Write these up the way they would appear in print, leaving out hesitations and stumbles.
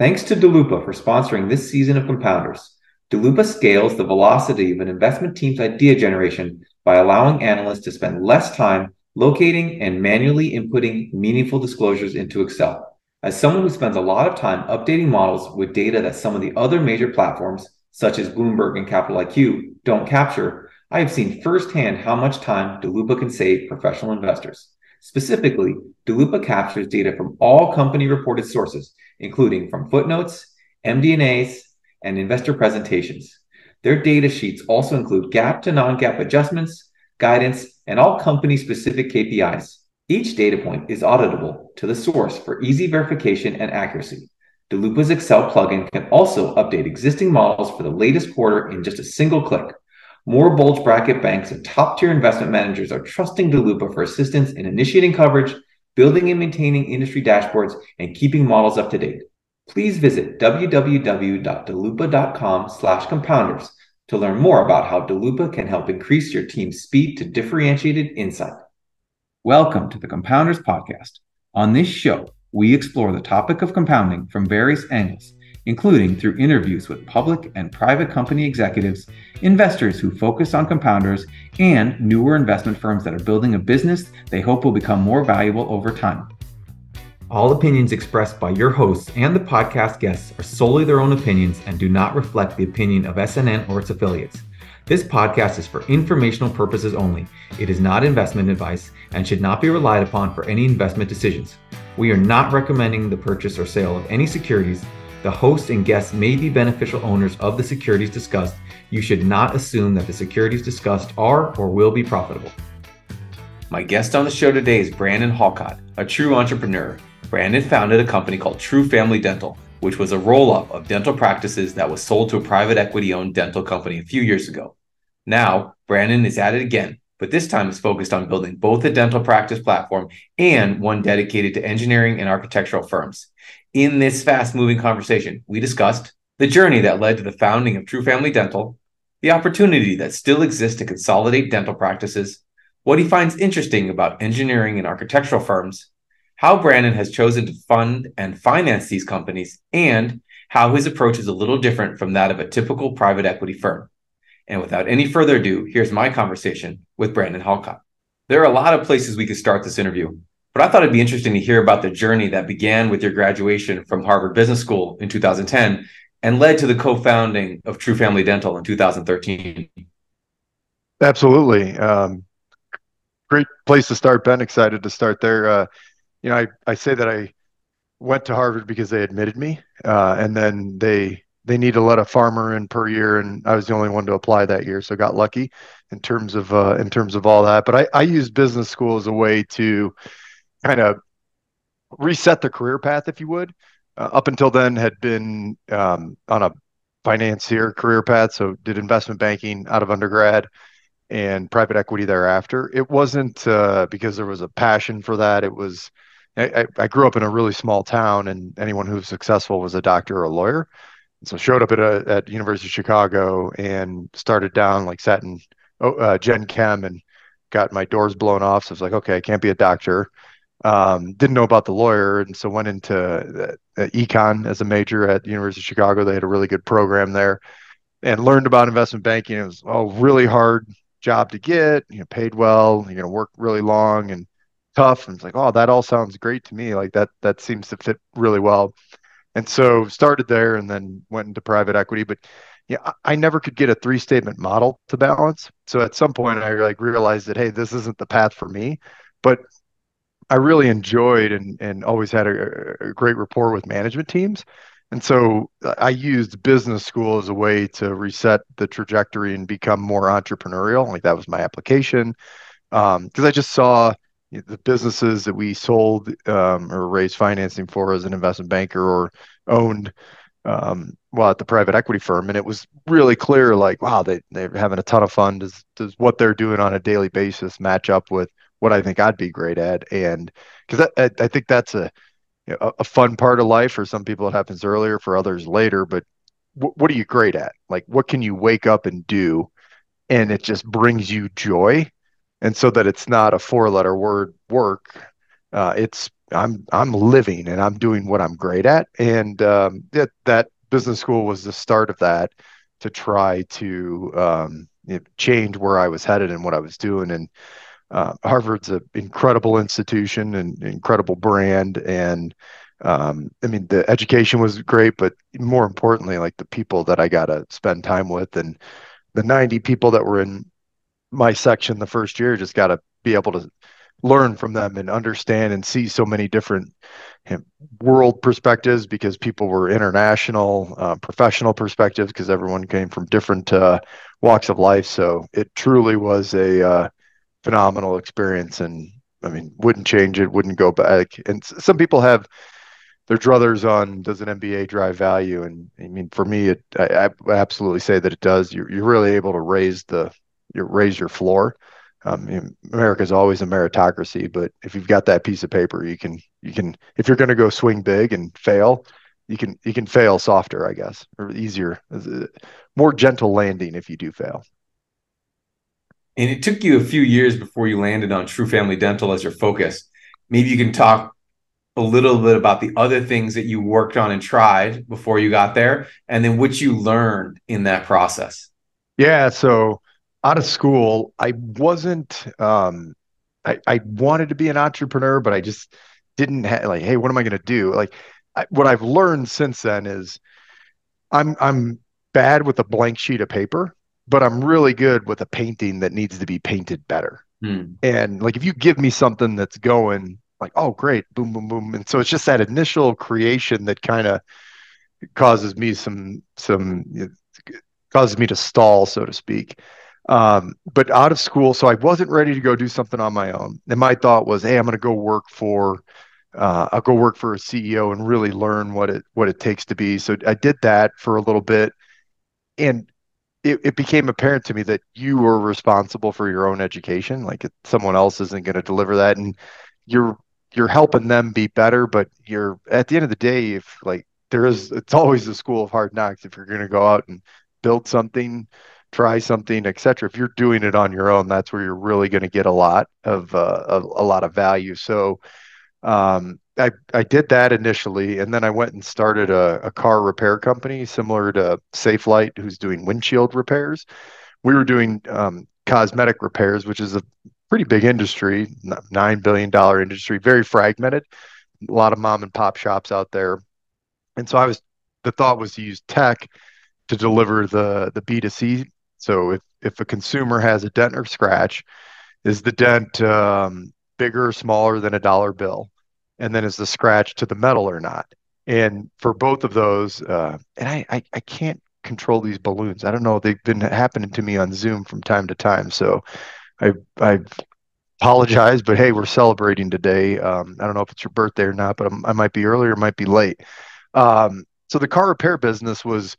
Thanks to Delupa for sponsoring this season of Compounders. Delupa scales the velocity of an investment team's idea generation by allowing analysts to spend less time locating and manually inputting meaningful disclosures into Excel. As someone who spends a lot of time updating models with data that some of the other major platforms, such as Bloomberg and Capital IQ, don't capture, I have seen firsthand how much time Delupa can save professional investors. Specifically, Delupa captures data from all company-reported sources, including from footnotes, MD&As, and investor presentations. Their data sheets also include GAAP to non-GAAP adjustments, guidance, and all company-specific KPIs. Each data point is auditable to the source for easy verification and accuracy. Delupa's Excel plugin can also update existing models for the latest quarter in just a single click. More bulge bracket banks and top-tier investment managers are trusting Delupa for assistance in initiating coverage, building and maintaining industry dashboards, and keeping models up to date. Please visit www.delupa.com/compounders to learn more about how Delupa can help increase your team's speed to differentiated insight. Welcome to the Compounders Podcast. On this show, we explore the topic of compounding from various angles, including through interviews with public and private company executives, investors who focus on compounders, and newer investment firms that are building a business they hope will become more valuable over time. All opinions expressed by your hosts and the podcast guests are solely their own opinions and do not reflect the opinion of SNN or its affiliates. This podcast is for informational purposes only. It is not investment advice and should not be relied upon for any investment decisions. We are not recommending the purchase or sale of any securities. The host and guests may be beneficial owners of the securities discussed. You should not assume that the securities discussed are or will be profitable. My guest on the show today is Brandon Halcott, a true entrepreneur. Brandon founded a company called Tru Family Dental, which was a roll-up of dental practices that was sold to a private equity-owned dental company a few years ago. Now, Brandon is at it again, but this time is focused on building both a dental practice platform and one dedicated to engineering and architectural firms. In this fast-moving conversation, we discussed the journey that led to the founding of Tru Family Dental, the opportunity that still exists to consolidate dental practices, what he finds interesting about engineering and architectural firms, how Brandon has chosen to fund and finance these companies, and how his approach is a little different from that of a typical private equity firm. And without any further ado, here's my conversation with Brandon Halcott. There are a lot of places we could start this interview, but I thought it'd be interesting to hear about the journey that began with your graduation from Harvard Business School in 2010 and led to the co-founding of Tru Family Dental in 2013. Absolutely. Great place to start, Ben. Excited to start there. I say that I went to Harvard because they admitted me, and then they need to let a farmer in per year, and I was the only one to apply that year, so got lucky in terms of all that. But I used business school as a way to kind of reset the career path, if you would. Up until then, had been on a financier career path, so did investment banking out of undergrad and private equity thereafter. It wasn't because there was a passion for that. It was I grew up in a really small town, and anyone who was successful was a doctor or a lawyer. So showed up at University of Chicago and started down, like sat in Gen Chem and got my doors blown off. So I was like, okay, I can't be a doctor. Didn't know about the lawyer. And so went into econ as a major at the University of Chicago. They had a really good program there and learned about investment banking. It was a really hard job to get, paid well, you're going to work really long and tough. And it's like, oh, that all sounds great to me. Like that seems to fit really well. And so started there and then went into private equity. But yeah, I never could get a three-statement model to balance. So at some point I realized that, hey, this isn't the path for me. But I really enjoyed and always had a great rapport with management teams. And so I used business school as a way to reset the trajectory and become more entrepreneurial. Like that was my application. Because I just saw the businesses that we sold or raised financing for as an investment banker or owned at the private equity firm. And it was really clear, like, wow, they're having a ton of fun. Does what they're doing on a daily basis match up with what I think I'd be great at? And because I think that's a fun part of life. For some people, it happens earlier, for others later. But what are you great at? Like, what can you wake up and do? And it just brings you joy. And so that it's not a four-letter word, work, it's I'm living and I'm doing what I'm great at. And that business school was the start of that, to try to change where I was headed and what I was doing. And Harvard's an incredible institution and incredible brand. And I mean, the education was great, but more importantly, like the people that I got to spend time with, and the 90 people that were in my section the first year, just got to be able to learn from them and understand and see so many different world perspectives, because people were international, professional perspectives, because everyone came from different walks of life. So it truly was a phenomenal experience, and I mean, wouldn't change it, wouldn't go back. And some people have their druthers on, does an MBA drive value? And I mean, for me, I absolutely say that it does. You're really able to raise your floor. America's always a meritocracy, but if you've got that piece of paper, you can, if you're going to go swing big and fail, you can fail softer, I guess, or easier, more gentle landing if you do fail. And it took you a few years before you landed on Tru Family Dental as your focus. Maybe you can talk a little bit about the other things that you worked on and tried before you got there, and then what you learned in that process. Yeah. So out of school, I wasn't, I wanted to be an entrepreneur, but I just didn't have, like, hey, what am I going to do? Like, what I've learned since then is I'm bad with a blank sheet of paper, but I'm really good with a painting that needs to be painted better. And like, if you give me something that's going, like, oh, great, boom, boom, boom. And so it's just that initial creation that kind of causes me causes me to stall, so to speak. But out of school, so I wasn't ready to go do something on my own. And my thought was, hey, I'm going to go work for a CEO and really learn what it takes to be. So I did that for a little bit, and it became apparent to me that you were responsible for your own education. Like, someone else isn't going to deliver that, and you're helping them be better. But you're, at the end of the day, if like there is, it's always the school of hard knocks. If you're going to go out and build something, try something, et cetera, if you're doing it on your own, that's where you're really going to get a lot of value. So I did that initially. And then I went and started a car repair company similar to Safelite, who's doing windshield repairs. We were doing cosmetic repairs, which is a pretty big industry, $9 billion industry, very fragmented, a lot of mom and pop shops out there. And so the thought was to use tech to deliver the B2C. So if a consumer has a dent or scratch, is the dent bigger or smaller than $1 bill? And then is the scratch to the metal or not? And for both of those, and I can't control these balloons. I don't know. They've been happening to me on Zoom from time to time. So I apologize, but hey, we're celebrating today. I don't know if it's your birthday or not, but I might be early or might be late. So the car repair business was,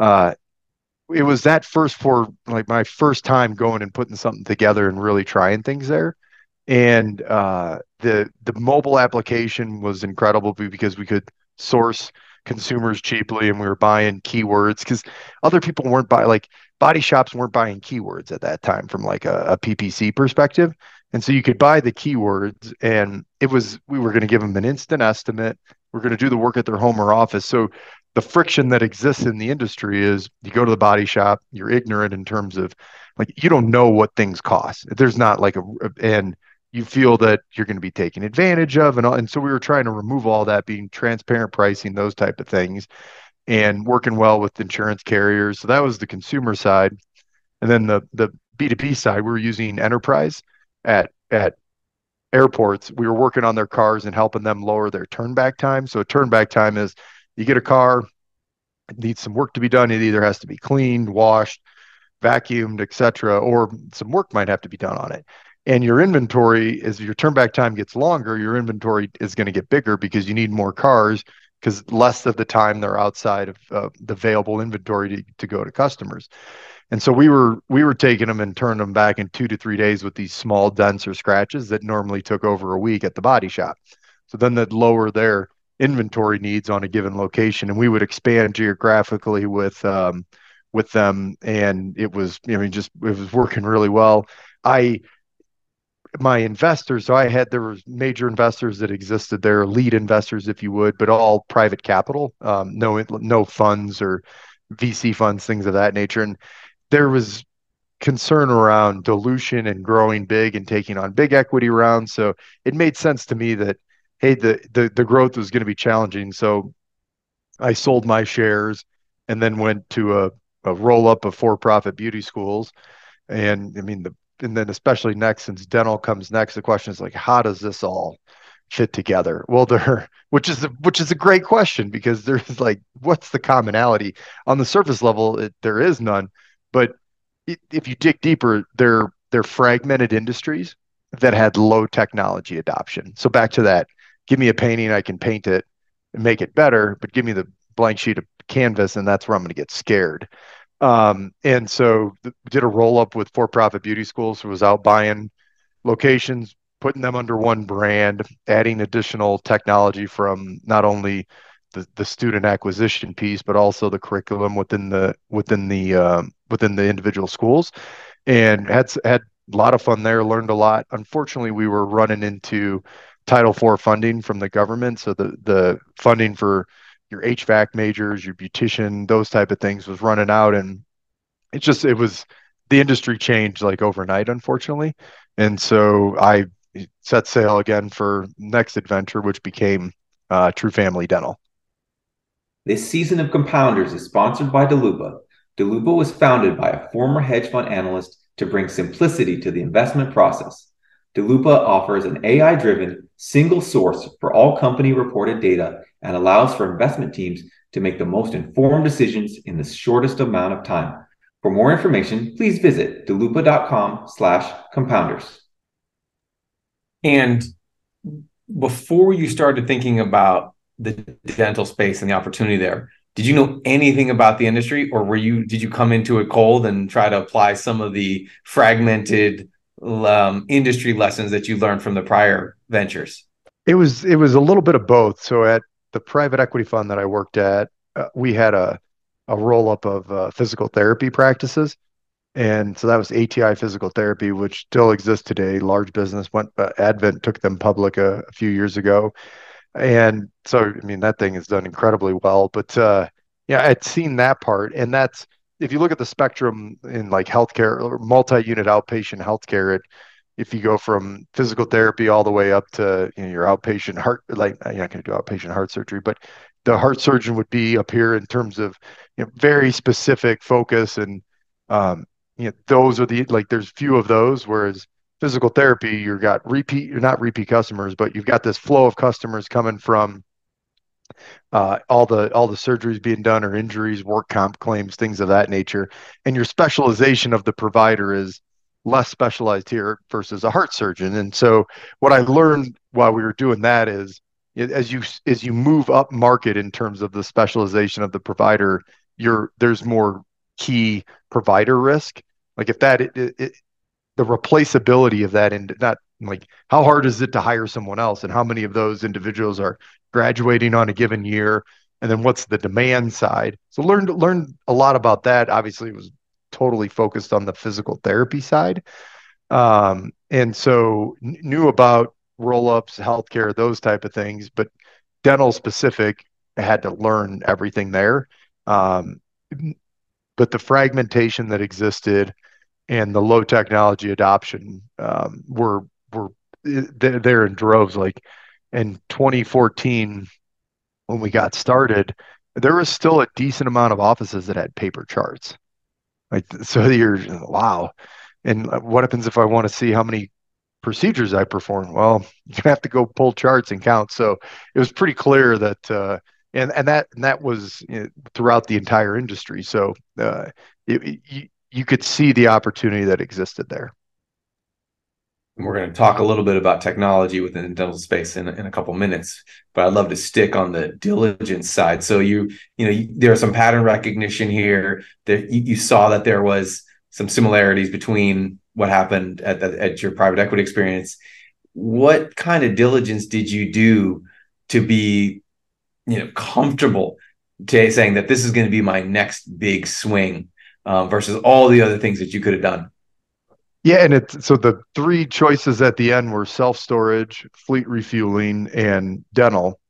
it was that first, for like my first time going and putting something together and really trying things there. And the mobile application was incredible because we could source consumers cheaply, and we were buying keywords because other people weren't buying, like body shops weren't buying keywords at that time from like a PPC perspective. And so you could buy the keywords, and we were going to give them an instant estimate. We're going to do the work at their home or office. So the friction that exists in the industry is you go to the body shop, you're ignorant in terms of, like, you don't know what things cost. There's not like and you feel that you're going to be taken advantage of. And so we were trying to remove all that, being transparent pricing, those type of things, and working well with insurance carriers. So that was the consumer side. And then the B2B side, we were using enterprise at airports. We were working on their cars and helping them lower their turnback time. So a turnback time is, you get a car, it needs some work to be done. It either has to be cleaned, washed, vacuumed, et cetera, or some work might have to be done on it. And your inventory, as your turnback time gets longer, your inventory is going to get bigger because you need more cars, because less of the time they're outside of the available inventory to go to customers. And so we were taking them and turning them back in 2 to 3 days with these small dents or scratches that normally took over a week at the body shop. So then that lower their inventory needs on a given location, and we would expand geographically with them. And it was working really well. I my investors, so I had, there were major investors that existed there, lead investors, if you would, but all private capital, no funds or VC funds, things of that nature. And there was concern around dilution and growing big and taking on big equity rounds. So it made sense to me that, hey, the growth was going to be challenging. So I sold my shares and then went to a roll-up of for-profit beauty schools. And I mean, and then especially next, since dental comes next, the question is like, how does this all fit together? Well, which is a great question, because there's like, what's the commonality? On the surface level, there is none. But if you dig deeper, they're fragmented industries that had low technology adoption. So back to that, give me a painting, I can paint it and make it better, but give me the blank sheet of canvas, and that's where I'm going to get scared. And so did a roll up with for-profit beauty schools, who was out buying locations, putting them under one brand, adding additional technology from not only the student acquisition piece, but also the curriculum within the individual schools, and had a lot of fun there, learned a lot. Unfortunately, we were running into Title IV funding from the government. So the funding for your HVAC majors, your beautician, those type of things was running out. And it was the industry changed like overnight, unfortunately. And so I set sail again for next adventure, which became Tru Family Dental. This season of Compounders is sponsored by Delupa. Delupa was founded by a former hedge fund analyst to bring simplicity to the investment process. Delupa offers an AI-driven single source for all company-reported data and allows for investment teams to make the most informed decisions in the shortest amount of time. For more information, please visit delupa.com/compounders. And before you started thinking about the dental space and the opportunity there, did you know anything about the industry, or did you come into it cold and try to apply some of the fragmented industry lessons that you learned from the prior ventures? It was a little bit of both. So at the private equity fund that I worked at, we had a roll-up of physical therapy practices. And so that was ATI Physical Therapy, which still exists today. Large business, Advent took them public a few years ago. And so, I mean, that thing has done incredibly well. But yeah, I'd seen that part. And that's, if you look at the spectrum in like healthcare or multi-unit outpatient healthcare, if you go from physical therapy all the way up to, you know, your outpatient heart, like you're not going to do outpatient heart surgery, but the heart surgeon would be up here in terms of, you know, very specific focus. And, you know, those are there's few of those, whereas physical therapy, you're not repeat customers, but you've got this flow of customers coming from all the surgeries being done, or injuries, work comp claims, things of that nature. And your specialization of the provider is less specialized here versus a heart surgeon. And so what I learned while we were doing that is, as you move up market in terms of the specialization of the provider, there's more key provider risk. Like if that, the replaceability of that, and not like how hard is it to hire someone else, and how many of those individuals are graduating on a given year, and then what's the demand side. So learned a lot about that. Obviously, it was totally focused on the physical therapy side, and so knew about roll-ups, healthcare, those type of things. But dental specific, I had to learn everything there. But the fragmentation that existed and the low technology adoption were there in droves. Like in 2014, when we got started, there was still a decent amount of offices that had paper charts. Like, so you're, wow. And what happens if I want to see how many procedures I perform? Well, you're gonna have to go pull charts and count. So it was pretty clear that, and that was, you know, throughout the entire industry. So you could see the opportunity that existed there. And we're going to talk a little bit about technology within the dental space in a couple minutes, but I'd love to stick on the diligence side. So you know, there's some pattern recognition here that you saw that there was some similarities between what happened at your private equity experience. What kind of diligence did you do to be, you know, comfortable to saying that this is going to be my next big swing? Versus all the other things that you could have done? Yeah, and so the three choices at the end were self-storage, fleet refueling, and dental.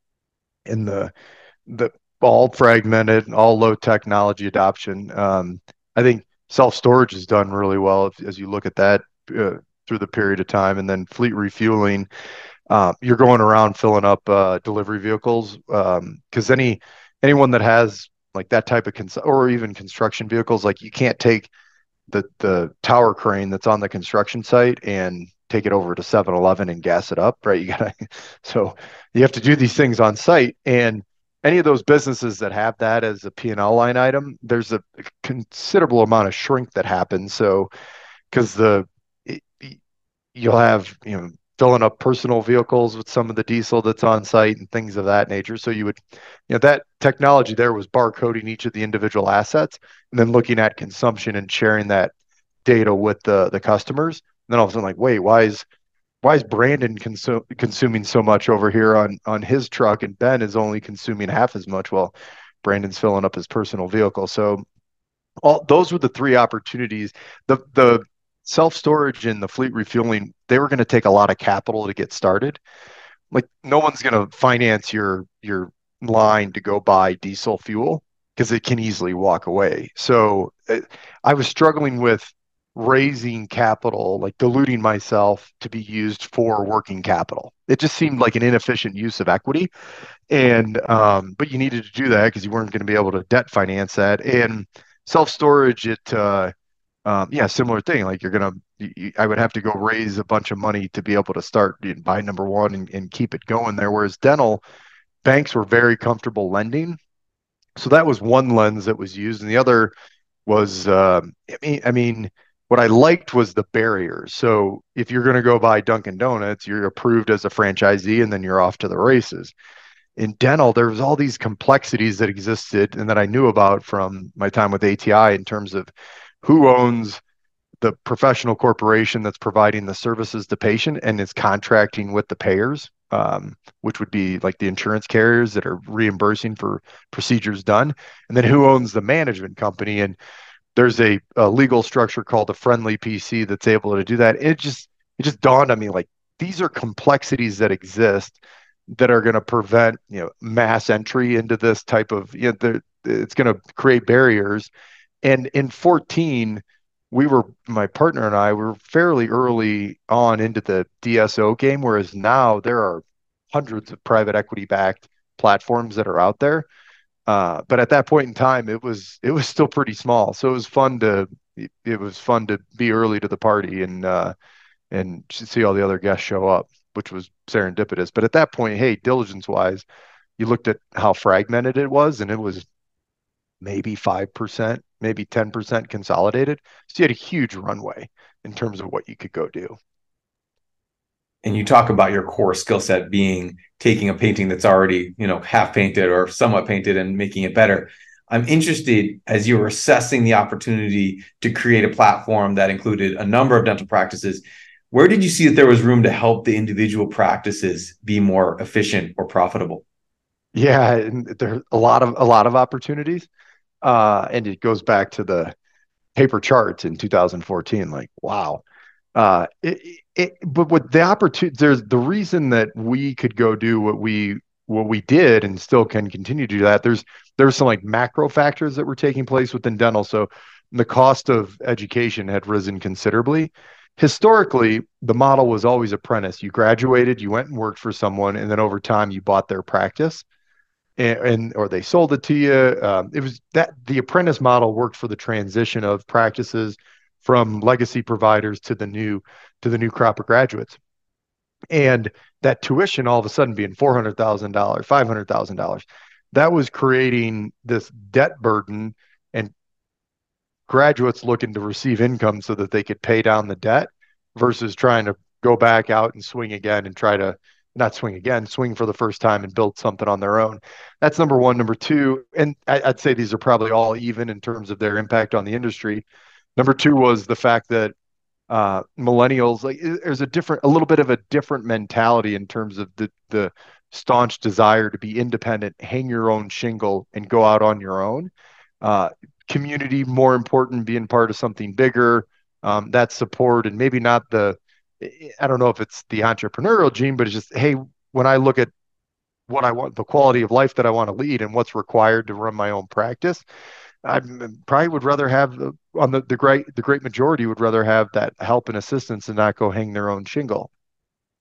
And the all fragmented, all low technology adoption. I think self-storage has done really well as you look at that through the period of time. And then fleet refueling, you're going around filling up delivery vehicles because anyone that has like that type of or even construction vehicles, like you can't take the tower crane that's on the construction site and take it over to 7-Eleven and gas it up, right? So you have to do these things on site. And any of those businesses that have that as a P&L line item, there's a considerable amount of shrink that happens. So because you'll have, filling up personal vehicles with some of the diesel that's on site and things of that nature. So you would, that technology there was barcoding each of the individual assets and then looking at consumption and sharing that data with the customers. And then all of a sudden, like, wait, why is Brandon consuming so much over here on his truck and Ben is only consuming half as much? Well, Brandon's filling up his personal vehicle. So all those were the three opportunities. The self-storage and the fleet refueling, they were going to take a lot of capital to get started. Like no one's going to finance your line to go buy diesel fuel because it can easily walk away. So I was struggling with raising capital, like diluting myself to be used for working capital. It just seemed like an inefficient use of equity. And but you needed to do that because you weren't going to be able to debt finance that. And self-storage, it similar thing. Like I would have to go raise a bunch of money to be able to start and buy number one and keep it going there. Whereas dental, banks were very comfortable lending. So that was one lens that was used. And the other was, what I liked was the barriers. So if you're going to go buy Dunkin' Donuts, you're approved as a franchisee and then you're off to the races. In dental, there was all these complexities that existed and that I knew about from my time with ATI in terms of who owns the professional corporation that's providing the services to patient and is contracting with the payers, which would be like the insurance carriers that are reimbursing for procedures done. And then who owns the management company? And there's a legal structure called a friendly PC that's able to do that. It just dawned on me, like, these are complexities that exist that are going to prevent, mass entry into this type of, it's going to create barriers. And in 2014, my partner and I were fairly early on into the DSO game, whereas now there are hundreds of private equity backed platforms that are out there. But at that point in time, it was still pretty small. So it was fun to be early to the party and see all the other guests show up, which was serendipitous. But at that point, hey, diligence wise, you looked at how fragmented it was, and it was maybe 5%, maybe 10% consolidated. So you had a huge runway in terms of what you could go do. And you talk about your core skill set being taking a painting that's already, half painted or somewhat painted and making it better. I'm interested, as you were assessing the opportunity to create a platform that included a number of dental practices, where did you see that there was room to help the individual practices be more efficient or profitable? Yeah, and there's a lot of opportunities. And it goes back to the paper charts in 2014, like, wow. But with the opportunity, there's the reason that we could go do what we did and still can continue to do that. There's some like macro factors that were taking place within dental. So the cost of education had risen considerably. Historically, the model was always apprentice. You graduated, you went and worked for someone, and then over time you bought their practice. Or they sold it to you. It was that the apprentice model worked for the transition of practices from legacy providers to the new crop of graduates, and that tuition all of a sudden being $400,000, $500,000, that was creating this debt burden and graduates looking to receive income so that they could pay down the debt versus trying to go back out and swing again and try to. Not swing again, swing for the first time and build something on their own. That's number one. Number two, and I'd say these are probably all even in terms of their impact on the industry. Number two was the fact that millennials, like there's a little bit of a different mentality in terms of the staunch desire to be independent, hang your own shingle and go out on your own. Community, more important, being part of something bigger, that support, and maybe not the, I don't know if it's the entrepreneurial gene, but it's just, hey, when I look at what I want, the quality of life that I want to lead and what's required to run my own practice, I probably would rather have the great majority would rather have that help and assistance and not go hang their own shingle.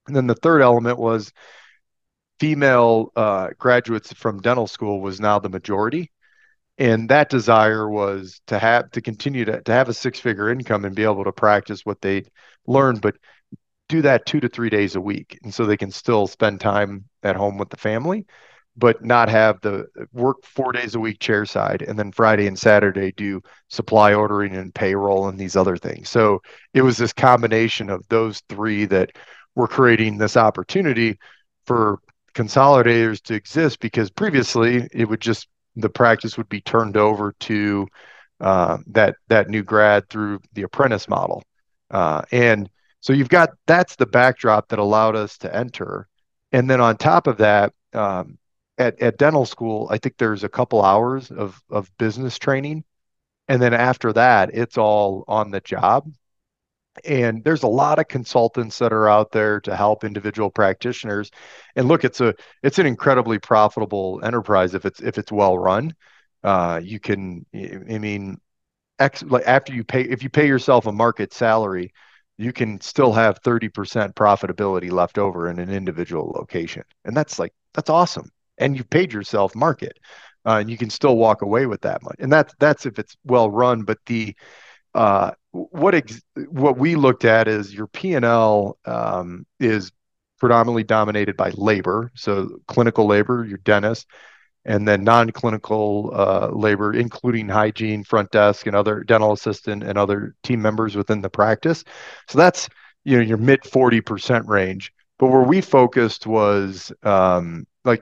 And then the third element was female graduates from dental school was now the majority. And that desire was to continue to have a six-figure income and be able to practice what they learned, but do that 2 to 3 days a week. And so they can still spend time at home with the family, but not have the work 4 days a week chairside. And then Friday and Saturday do supply ordering and payroll and these other things. So it was this combination of those three that were creating this opportunity for consolidators to exist, because previously it would just, the practice would be turned over to that new grad through the apprentice model. And so you've got, that's the backdrop that allowed us to enter. And then on top of that, at dental school, I think there's a couple hours of business training. And then after that, it's all on the job. And there's a lot of consultants that are out there to help individual practitioners. And look, it's an incredibly profitable enterprise if it's well run. After you pay yourself a market salary, you can still have 30% profitability left over in an individual location, and that's awesome. And you paid yourself market, and you can still walk away with that much. And that's if it's well run. But the what we looked at is your P&L is predominantly dominated by labor. So clinical labor, your dentist, and then non-clinical labor, including hygiene, front desk, and other dental assistant and other team members within the practice. So that's, your mid 40% range. But where we focused was you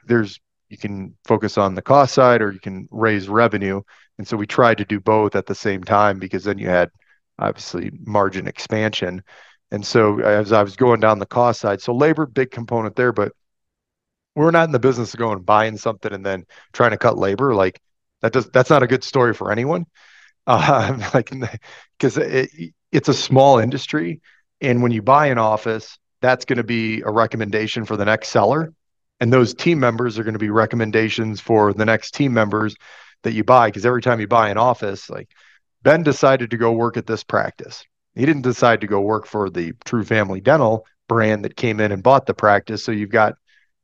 can focus on the cost side or you can raise revenue. And so we tried to do both at the same time, because then you had obviously margin expansion. And so as I was going down the cost side, so labor, big component there, but we're not in the business of going and buying something and then trying to cut labor. Like that's not a good story for anyone. Cause it's a small industry. And when you buy an office, that's going to be a recommendation for the next seller. And those team members are going to be recommendations for the next team members that you buy. Because every time you buy an office, like Ben decided to go work at this practice. He didn't decide to go work for the Tru Family Dental brand that came in and bought the practice. So you've got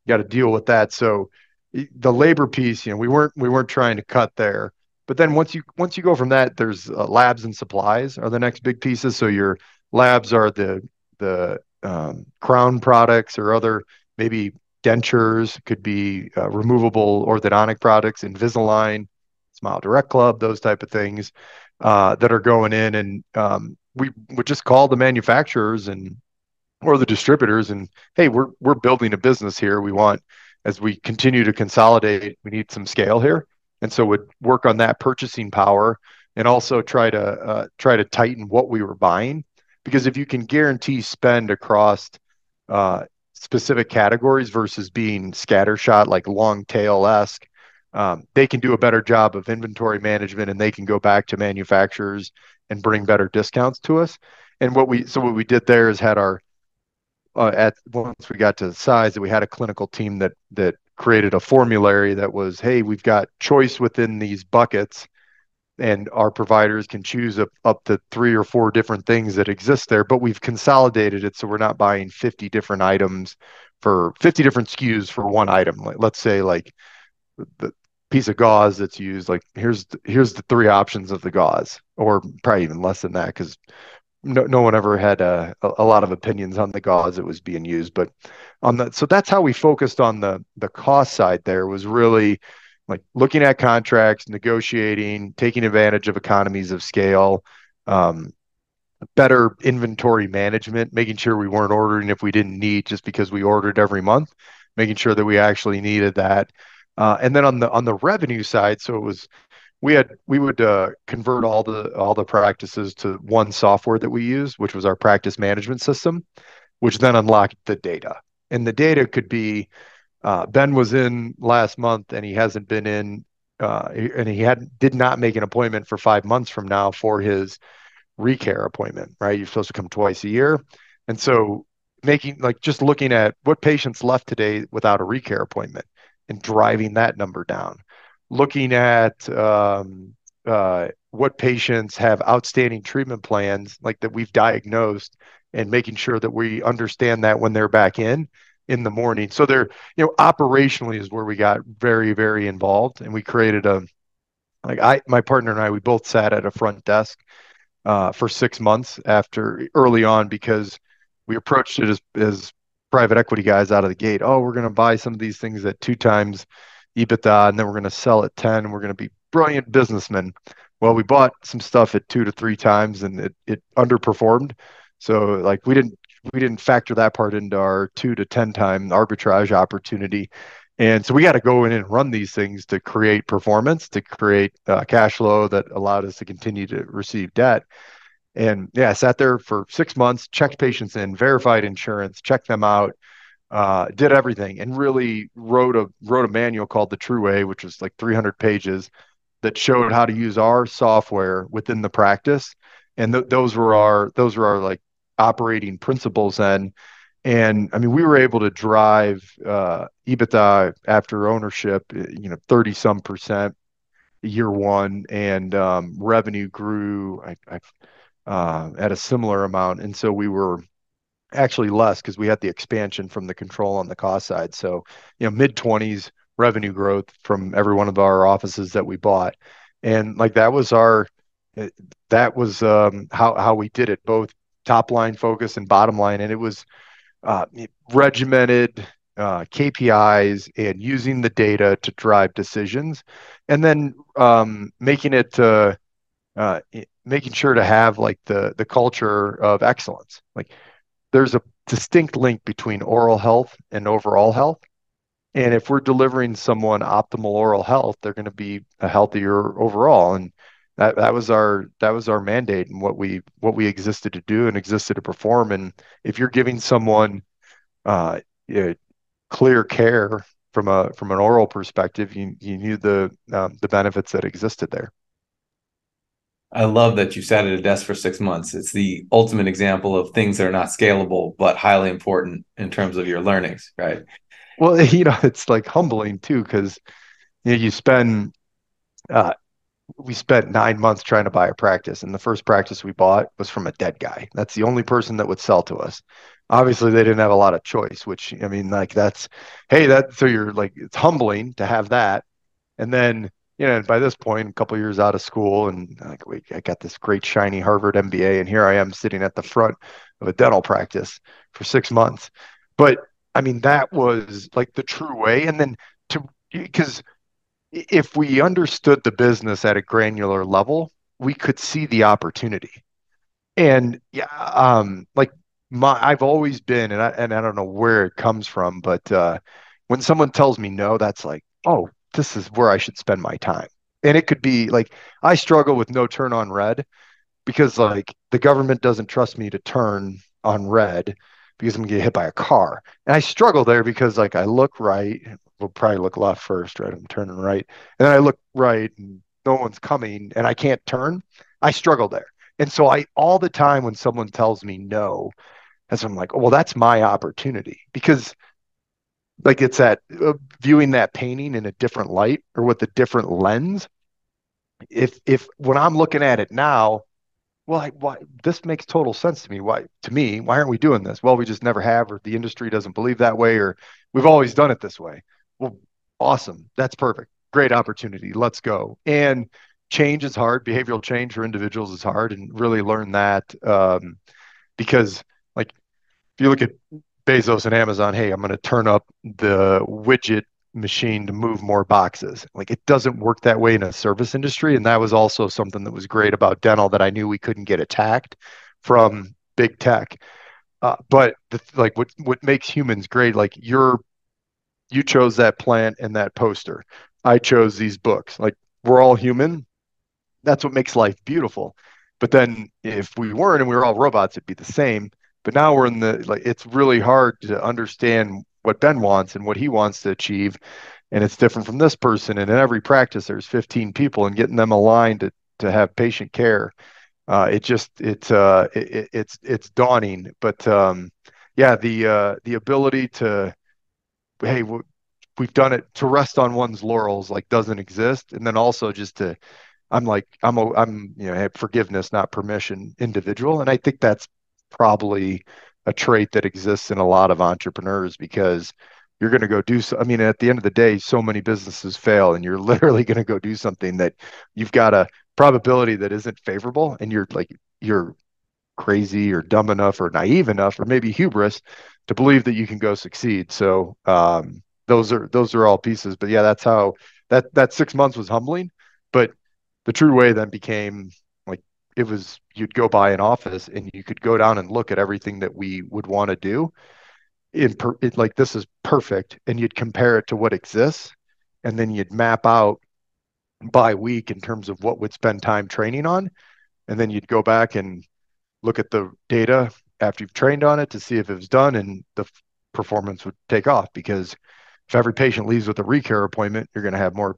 to deal with that. So the labor piece, we weren't trying to cut there. But then once you go from that, there's labs and supplies are the next big pieces. So your labs are the crown products or other, maybe dentures, could be removable orthodontic products, Invisalign, Smile Direct Club, those type of things that are going in. And we would just call the manufacturers or the distributors and, hey, we're building a business here. We want, as we continue to consolidate, we need some scale here. And so we'd work on that purchasing power and also try to tighten what we were buying. Because if you can guarantee spend across specific categories versus being scattershot, like long tail-esque, they can do a better job of inventory management, and they can go back to manufacturers and bring better discounts to us. And what we did there is had our, once we got to the size that we had, a clinical team that created a formulary that was, hey, we've got choice within these buckets, and our providers can choose up to 3 or 4 different things that exist there, but we've consolidated it. So we're not buying 50 different items for 50 different SKUs for one item. Like, let's say like the piece of gauze that's used, like here's the 3 options of the gauze, or probably even less than that. Cause no one ever had a lot of opinions on the gauze that was being used, but so that's how we focused on the cost side. There was really, like looking at contracts, negotiating, taking advantage of economies of scale, better inventory management, making sure we weren't ordering if we didn't need just because we ordered every month, making sure that we actually needed that. And then on the revenue side, so it was we would convert all the practices to one software that we used, which was our practice management system, which then unlocked the data. And the data could be, Ben was in last month and he hasn't been in, and he did not make an appointment for 5 months from now for his recare appointment, right? You're supposed to come twice a year. And so making, like, just looking at what patients left today without a recare appointment and driving that number down, looking at what patients have outstanding treatment plans, like, that we've diagnosed, and making sure that we understand that when they're back in the morning. So they're, you know, operationally is where we got very, very involved. And we created my partner and I, we both sat at a front desk for 6 months early on, because we approached it as private equity guys out of the gate. Oh, we're going to buy some of these things at 2x EBITDA, and then we're going to sell at 10, and we're going to be brilliant businessmen. Well, we bought some stuff at 2 to 3 times, and it underperformed. So, like, we didn't factor that part into our 2 to 10 time arbitrage opportunity. And so we got to go in and run these things to create performance, to create cash flow that allowed us to continue to receive debt. And yeah, I sat there for 6 months, checked patients in, verified insurance, checked them out, did everything, and really wrote a manual called The Tru Way, which was like 300 pages that showed how to use our software within the practice. And those were our like operating principles then. And I mean, we were able to drive EBITDA after ownership, you know, 30-some% year one, and revenue grew at a similar amount. And so we were actually less, because we had the expansion from the control on the cost side. So, you know, mid-20s revenue growth from every one of our offices that we bought. And like, that was how we did it, both top line focus and bottom line. And it was regimented KPIs and using the data to drive decisions, and then making sure to have like the culture of excellence. Like, there's a distinct link between oral health and overall health. And if we're delivering someone optimal oral health, they're going to be a healthier overall. And that was our mandate, and what we existed to do and existed to perform. And if you're giving someone clear care from an oral perspective, you knew the benefits that existed there. I love that you sat at a desk for 6 months. It's the ultimate example of things that are not scalable but highly important in terms of your learnings, right? Well, you know, it's like humbling too, because we spent 9 months trying to buy a practice, and the first practice we bought was from a dead guy. That's the only person that would sell to us. Obviously, they didn't have a lot of choice, which, I mean, like, so you're like, it's humbling to have that. And then, you know, by this point, a couple of years out of school, and like, I got this great shiny Harvard MBA, and here I am sitting at the front of a dental practice for 6 months. But I mean, that was like the Tru Way. And then because if we understood the business at a granular level, we could see the opportunity. And yeah, I've always been, and I don't know where it comes from, but when someone tells me no, that's like, oh, this is where I should spend my time. And it could be like, I struggle with no turn on red, because like the government doesn't trust me to turn on red because I'm gonna get hit by a car. And I struggle there because like I look right, we'll probably look left first, right? I'm turning right. And then I look right and no one's coming and I can't turn. I struggle there. And so all the time when someone tells me no, as I'm like, oh, well, that's my opportunity, because like it's that viewing that painting in a different light or with a different lens. If when I'm looking at it now, well, why this makes total sense to me. Why aren't we doing this? Well, we just never have, or the industry doesn't believe that way, or we've always done it this way. Well, awesome. That's perfect. Great opportunity. Let's go. And change is hard. Behavioral change for individuals is hard, and really learn that because like if you look at Bezos and Amazon, hey, I'm going to turn up the widget machine to move more boxes. Like it doesn't work that way in a service industry. And that was also something that was great about dental that I knew we couldn't get attacked from big tech. But like what makes humans great, like you chose that plant and that poster. I chose these books. Like we're all human. That's what makes life beautiful. But then if we weren't and we were all robots, it'd be the same. But now we're in it's really hard to understand what Ben wants and what he wants to achieve. And it's different from this person. And in every practice, there's 15 people, and getting them aligned to have patient care It's daunting, but the ability to, hey, we've done it, to rest on one's laurels, like, doesn't exist. And then also just to, I'm forgiveness, not permission individual. And I think that's probably a trait that exists in a lot of entrepreneurs, because you're going to go do so. I mean, at the end of the day, so many businesses fail, and you're literally going to go do something that you've got a probability that isn't favorable. And you're like, you're crazy or dumb enough or naive enough, or maybe hubris, to believe that you can go succeed. So, those are all pieces, but yeah, that's how that 6 months was humbling. But the Tru way then became, like, it was, you'd go by an office and you could go down and look at everything that we would want to do this is perfect. And you'd compare it to what exists. And then you'd map out by week in terms of what would spend time training on. And then you'd go back and look at the data after you've trained on it to see if it was done, and the performance would take off. Because if every patient leaves with a recare appointment, you're going to have more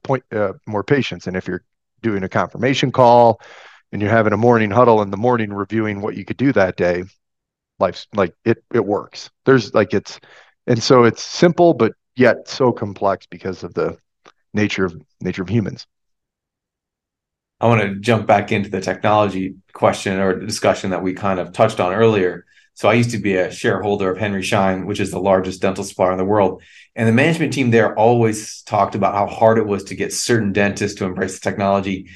patients. And if you're doing a confirmation call and you're having a morning huddle in the morning reviewing what you could do that day, life's like, it works. And so it's simple, but yet so complex because of the nature of humans. I want to jump back into the technology question or discussion that we kind of touched on earlier. So I used to be a shareholder of Henry Schein, which is the largest dental spa in the world. And the management team there always talked about how hard it was to get certain dentists to embrace the technology.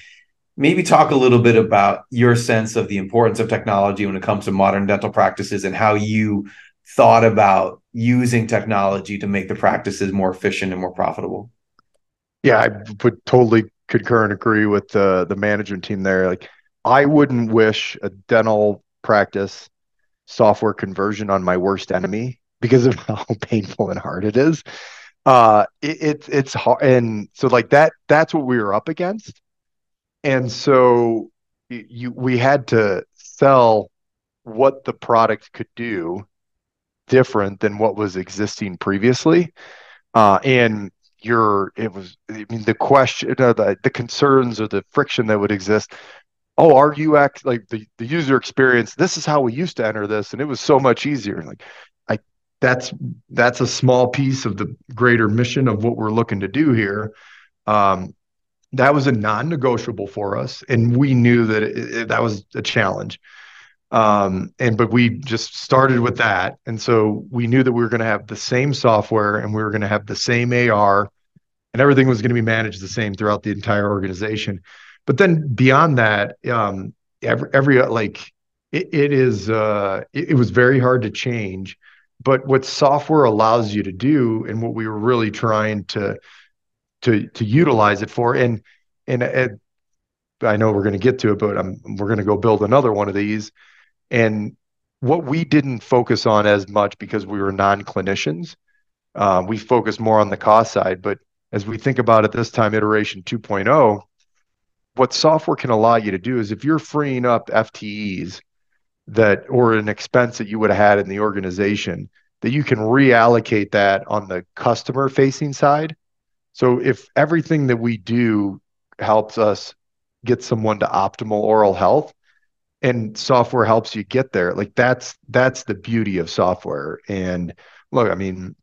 Maybe talk a little bit about your sense of the importance of technology when it comes to modern dental practices, and how you thought about using technology to make the practices more efficient and more profitable. Yeah, I would totally concur and agree with the management team there. Like, I wouldn't wish a dental practice software conversion on my worst enemy because of how painful and hard it is. It's hard. And so, like, that's what we were up against. And so we had to sell what the product could do different than what was existing previously. The question, the concerns or the friction that would exist. Oh, our UX, like the user experience, this is how we used to enter this, and it was so much easier. Like, that's a small piece of the greater mission of what we're looking to do here. That was a non-negotiable for us, and we knew that that was a challenge. But we just started with that, and so we knew that we were going to have the same software, and we were going to have the same AR, and everything was going to be managed the same throughout the entire organization. But then beyond that, it was very hard to change. But what software allows you to do, and what we were really trying to utilize it for, and I know we're going to get to it, but we're going to go build another one of these. And what we didn't focus on as much because we were non-clinicians, we focused more on the cost side. But as we think about it this time, iteration 2.0. what software can allow you to do is, if you're freeing up FTEs that, or an expense that you would have had in the organization, that you can reallocate that on the customer facing side. So if everything that we do helps us get someone to optimal oral health, and software helps you get there, like that's the beauty of software. And look, I mean,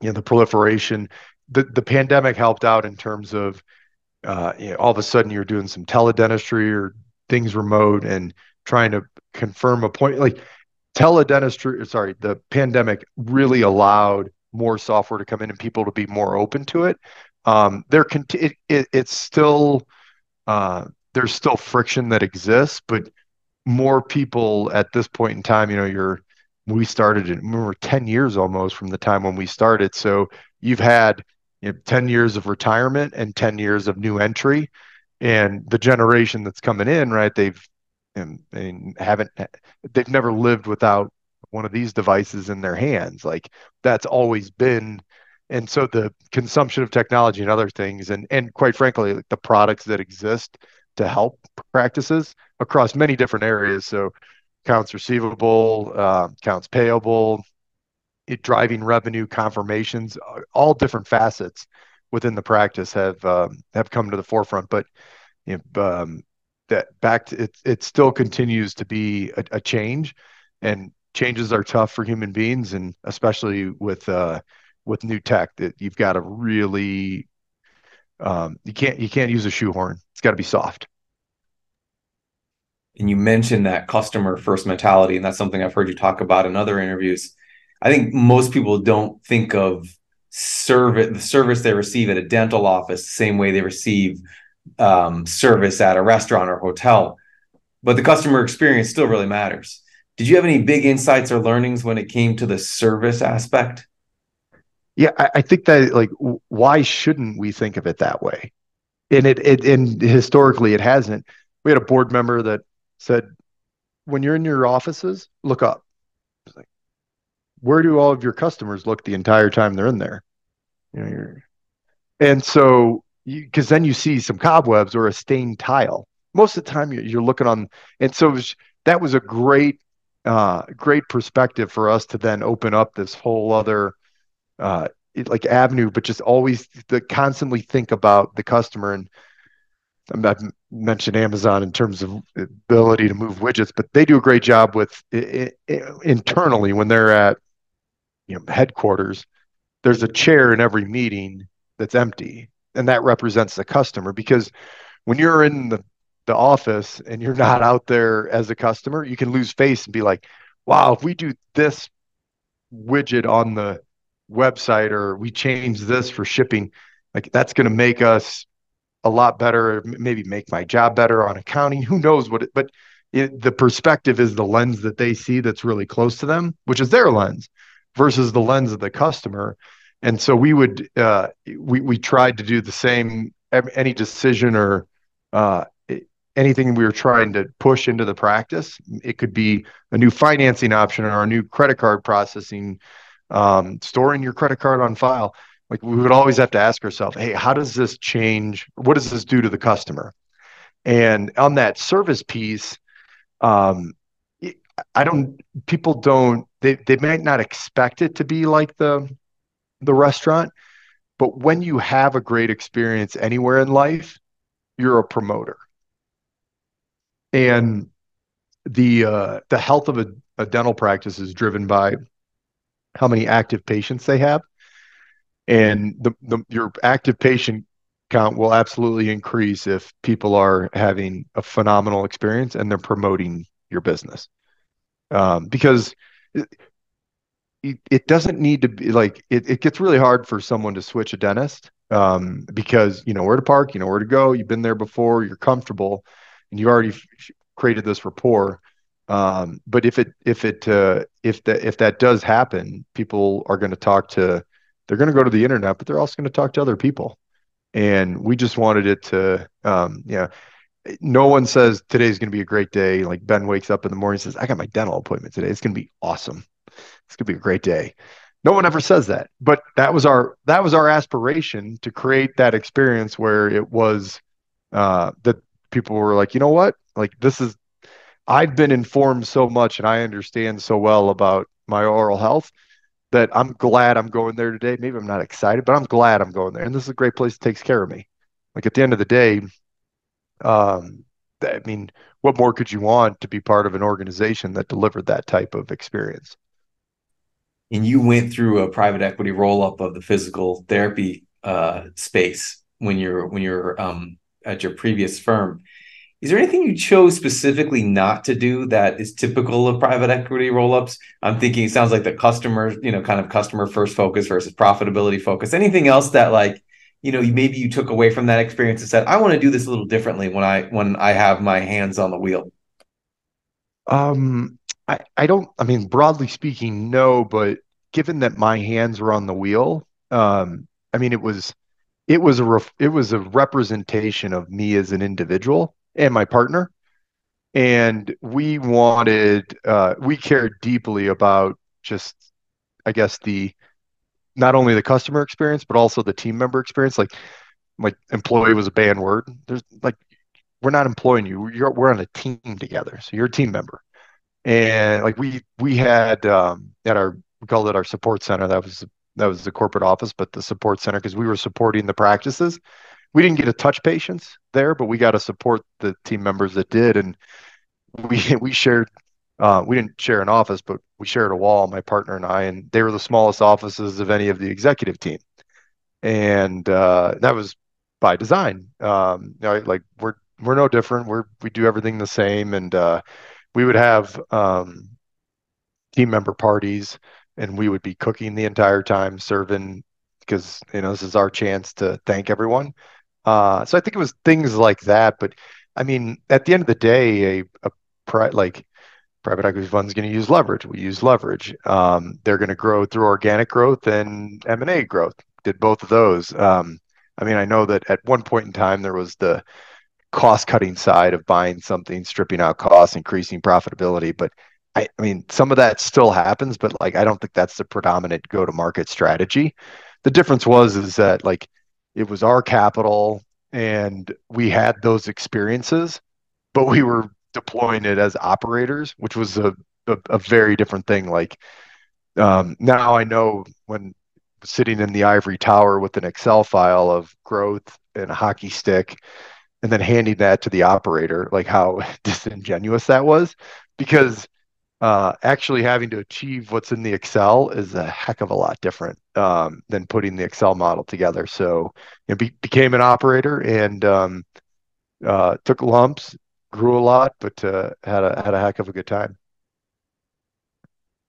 the proliferation, the pandemic helped out in terms of, all of a sudden you're doing some teledentistry or things remote and trying to confirm a point. Like, the pandemic really allowed more software to come in and people to be more open to it. There's still friction that exists, but more people at this point in time, we started it, we were 10 years almost from the time when we started. So you've had 10 years of retirement and 10 years of new entry, and the generation that's coming in, right? They've never lived without one of these devices in their hands. Like, that's always been. And so the consumption of technology and other things, and quite frankly, like, the products that exist to help practices across many different areas. So accounts receivable, accounts payable, driving revenue, confirmations, all different facets within the practice have come to the forefront. But that back to it, it still continues to be a change, and changes are tough for human beings. And especially with new tech, that you've got to really, you can't use a shoehorn. It's got to be soft. And you mentioned that customer first mentality, and that's something I've heard you talk about in other interviews. I think most people don't think of the service they receive at a dental office the same way they receive service at a restaurant or hotel, but the customer experience still really matters. Did you have any big insights or learnings when it came to the service aspect? Yeah, I think that, like, why shouldn't we think of it that way? And it historically it hasn't. We had a board member that said, when you're in your offices, look up. It's like, where do all of your customers look the entire time they're in there? You know, and so, because then you see some cobwebs or a stained tile. Most of the time you're looking on. And so that was a great perspective for us to then open up this whole other avenue, but just always constantly think about the customer. And I've mentioned Amazon in terms of ability to move widgets, but they do a great job with it internally when they're at headquarters. There's a chair in every meeting that's empty, and that represents the customer, because when you're in the office and you're not out there as a customer, you can lose face and be like, wow, if we do this widget on the website, or we change this for shipping, like, that's going to make us a lot better, maybe make my job better on accounting, who knows what, but the perspective is the lens that they see that's really close to them, which is their lens versus the lens of the customer. And so we would, we tried to do the same, any decision or anything we were trying to push into the practice. It could be a new financing option or a new credit card processing, storing your credit card on file. Like, we would always have to ask ourselves, hey, how does this change? What does this do to the customer? And on that service piece, people might not expect it to be like the restaurant, but when you have a great experience anywhere in life, you're a promoter. And the health of a dental practice is driven by how many active patients they have. And your active patient count will absolutely increase if people are having a phenomenal experience and they're promoting your business. Because it doesn't need to be like, it gets really hard for someone to switch a dentist, because you know where to park, you know where to go, you've been there before, you're comfortable, and you already created this rapport. But if that does happen, people are going to they're going to go to the internet, but they're also going to talk to other people. And we just wanted it to, no one says today's going to be a great day. Like, Ben wakes up in the morning and says, I got my dental appointment today. It's going to be awesome. It's going to be a great day. No one ever says that, but that was our aspiration, to create that experience where it was, that people were like, you know what? Like, I've been informed so much and I understand so well about my oral health that I'm glad I'm going there today. Maybe I'm not excited, but I'm glad I'm going there. And this is a great place that takes care of me. Like, at the end of the day, I mean, what more could you want to be part of an organization that delivered that type of experience? And you went through a private equity roll-up of the physical therapy space when you're at your previous firm. Is there anything you chose specifically not to do that is typical of private equity roll-ups? I'm thinking it sounds like the customer, kind of customer first focus versus profitability focus. Anything else that, like, maybe you took away from that experience and said, I want to do this a little differently when I have my hands on the wheel? Broadly speaking, no, but given that my hands were on the wheel, it was a representation of me as an individual and my partner. And we wanted, we cared deeply about just, I guess, not only the customer experience, but also the team member experience. Like employee was a banned word. There's like, we're not employing you. We're on a team together. So you're a team member. And like, we had, we called it our support center. That was the corporate office, but the support center, because we were supporting the practices. we didn't get to touch patients there, but we got to support the team members that did. And we shared, we didn't share an office, but we shared a wall, my partner and I, and they were the smallest offices of any of the executive team. And that was by design. We're no different. We do everything the same. And we would have team member parties, and we would be cooking the entire time, serving, because, you know, this is our chance to thank everyone. So I think it was things like that. But I mean, at the end of the day, private equity fund's going to use leverage. We use leverage. They're going to grow through organic growth and M&A growth. Did both of those. I mean, I know that at one point in time, there was the cost-cutting side of buying something, stripping out costs, increasing profitability. But I mean, some of that still happens, but I don't think that's the predominant go-to-market strategy. The difference is that it was our capital and we had those experiences, but we were deploying it as operators, which was a very different thing. Now I know when sitting in the ivory tower with an Excel file of growth and a hockey stick, and then handing that to the operator, how disingenuous that was, because actually having to achieve what's in the Excel is a heck of a lot different than putting the Excel model together. So it became an operator and took lumps, grew a lot, but had a heck of a good time.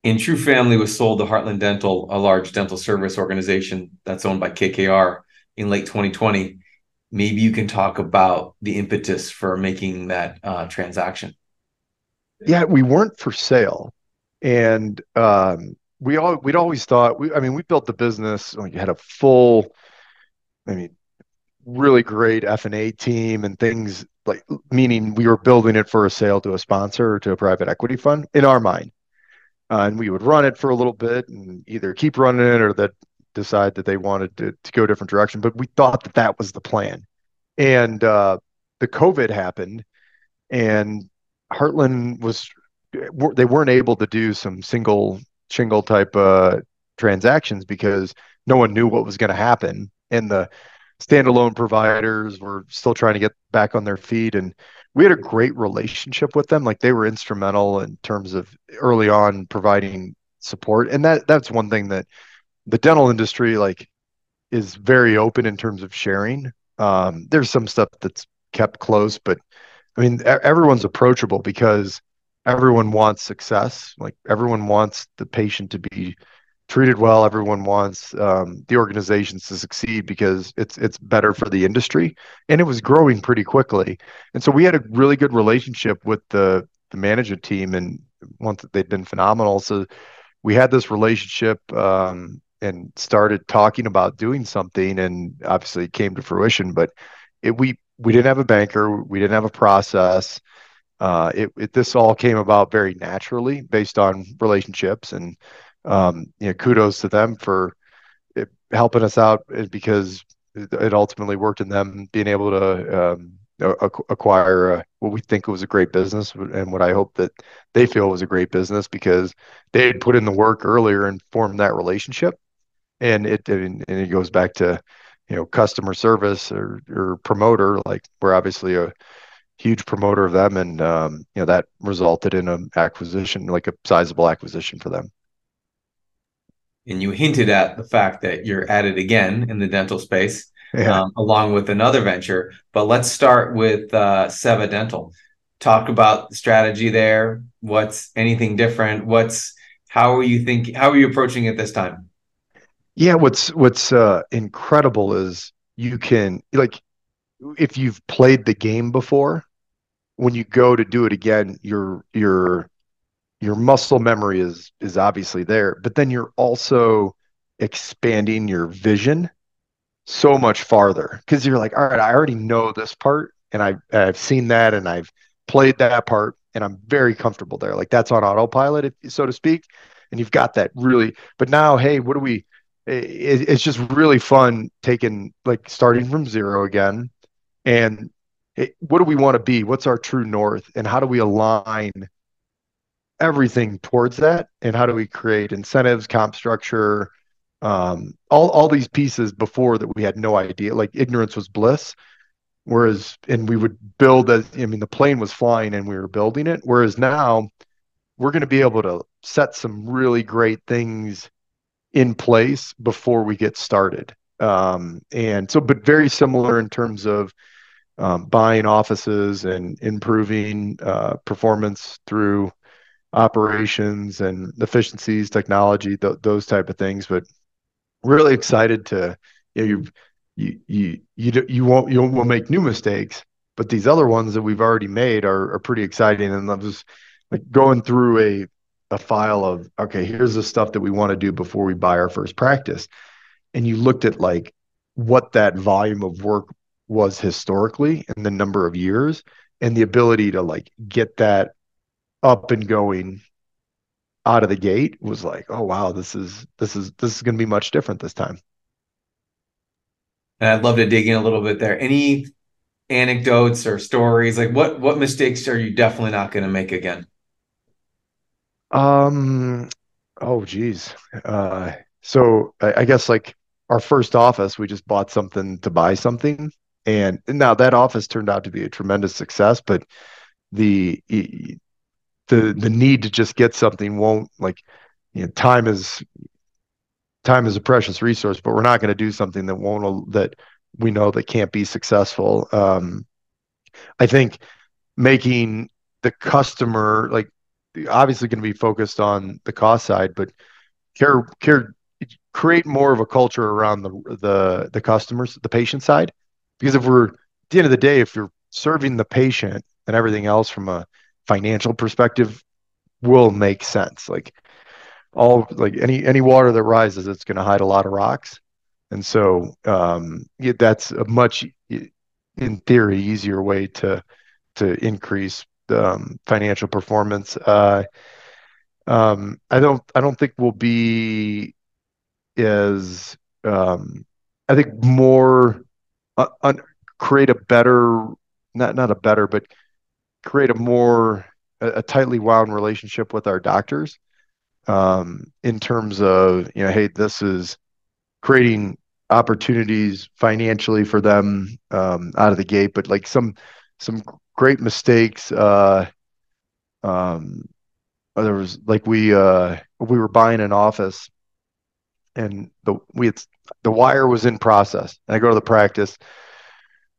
And Tru Family was sold to Heartland Dental, a large dental service organization that's owned by KKR, in late 2020. Maybe you can talk about the impetus for making that transaction. Yeah, we weren't for sale, and we'd always thought. We built the business. We had a full, really great F&A team and things, meaning we were building it for a sale to a sponsor or to a private equity fund in our mind, and we would run it for a little bit and either keep running it or that decide that they wanted to go a different direction. But we thought that was the plan, and the COVID happened, and Heartland they weren't able to do some single shingle type transactions because no one knew what was going to happen. And the standalone providers were still trying to get back on their feet. And we had a great relationship with them. They were instrumental in terms of early on providing support. And that's one thing that the dental industry is very open in terms of sharing. There's some stuff that's kept close, but everyone's approachable because everyone wants success. Everyone wants the patient to be treated well. Everyone wants the organizations to succeed because it's better for the industry. And it was growing pretty quickly. And so we had a really good relationship with the management team. And once they'd been phenomenal. So we had this relationship and started talking about doing something. And obviously it came to fruition, but we didn't have a banker. We didn't have a process. This all came about very naturally based on relationships, and kudos to them for helping us out, because it ultimately worked in them being able to acquire what we think was a great business, and what I hope that they feel was a great business, because they had put in the work earlier and formed that relationship. And it goes back to customer service or promoter. We're obviously a huge promoter of them, and that resulted in an acquisition, a sizable acquisition for them. And you hinted at the fact that you're at it again in the dental space, along with another venture. But let's start with Seva Dental. Talk about the strategy there. What's anything different? How are you thinking? How are you approaching it this time? Yeah, what's incredible is you can, if you've played the game before, when you go to do it again, your muscle memory is obviously there, but then you're also expanding your vision so much farther, because you're all right, I already know this part, and I've seen that, and I've played that part, and I'm very comfortable there. That's on autopilot, so to speak, and you've got that really. But now, hey, what do we? It's just really fun taking, starting from zero again. And what do we want to be? What's our true north? And how do we align everything towards that? And how do we create incentives, comp structure, all these pieces before that we had no idea, like ignorance was bliss. Whereas, and we would build as, I mean, the plane was flying and we were building it. Whereas now we're going to be able to set some really great things in place before we get started. And so, but very similar in terms of buying offices and improving performance through operations and efficiencies, technology, those type of things. But really excited to, you won't make new mistakes, but these other ones that we've already made are pretty exciting. And I was like going through a file of, okay, here's the stuff that we want to do before we buy our first practice. And you looked at like what that volume of work was historically and the number of years and the ability to like get that up and going out of the gate was like, oh wow, this is going to be much different this time. And I'd love to dig in a little bit there. Any anecdotes or stories? Like what mistakes are you definitely not going to make again? Oh geez. So I guess like our first office, we just bought something to buy something. And now that office turned out to be a tremendous success, but the need to just get something won't, like, you know, time is a precious resource, but we're not going to do something that we know that can't be successful. I think making the customer, like, obviously going to be focused on the cost side, but create more of a culture around the customers, the patient side, because if we're, at the end of the day, if you're serving the patient and everything else from a financial perspective will make sense. Like any water that rises, it's going to hide a lot of rocks. And so that's a much, in theory, easier way to increase financial performance. I don't think we'll be as I think more create a better, not a better, but create a tightly wound relationship with our doctors in terms of, you know, hey, this is creating opportunities financially for them out of the gate, but like some great mistakes. There was like, we were buying an office and the wire was in process, and I go to the practice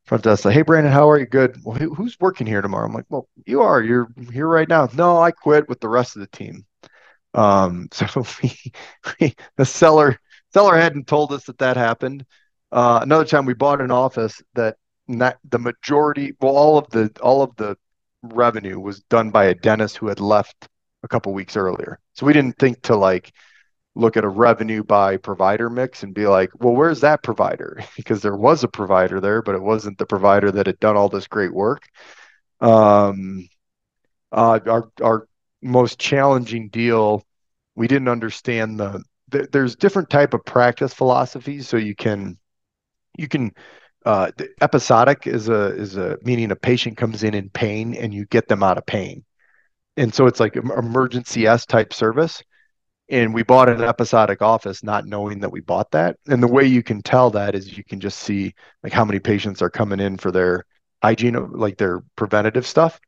front desk, like, hey, Brandon, how are you? Good. Well, who's working here tomorrow? I'm like, well, you are. You're here right now. No, I quit with the rest of the team. So the seller hadn't told us that happened. Another time, we bought an office that not the majority, well, all of the revenue was done by a dentist who had left a couple weeks earlier. So we didn't think to like look at a revenue by provider mix and be like, well, where's that provider? Because there was a provider there, but it wasn't the provider that had done all this great work. Our most challenging deal, we didn't understand there's different type of practice philosophies. So you can episodic is a meaning a patient comes in pain and you get them out of pain. And so it's like emergency type service. And we bought an episodic office not knowing that we bought that. And the way you can tell that is you can just see like how many patients are coming in for their hygiene, like their preventative stuff.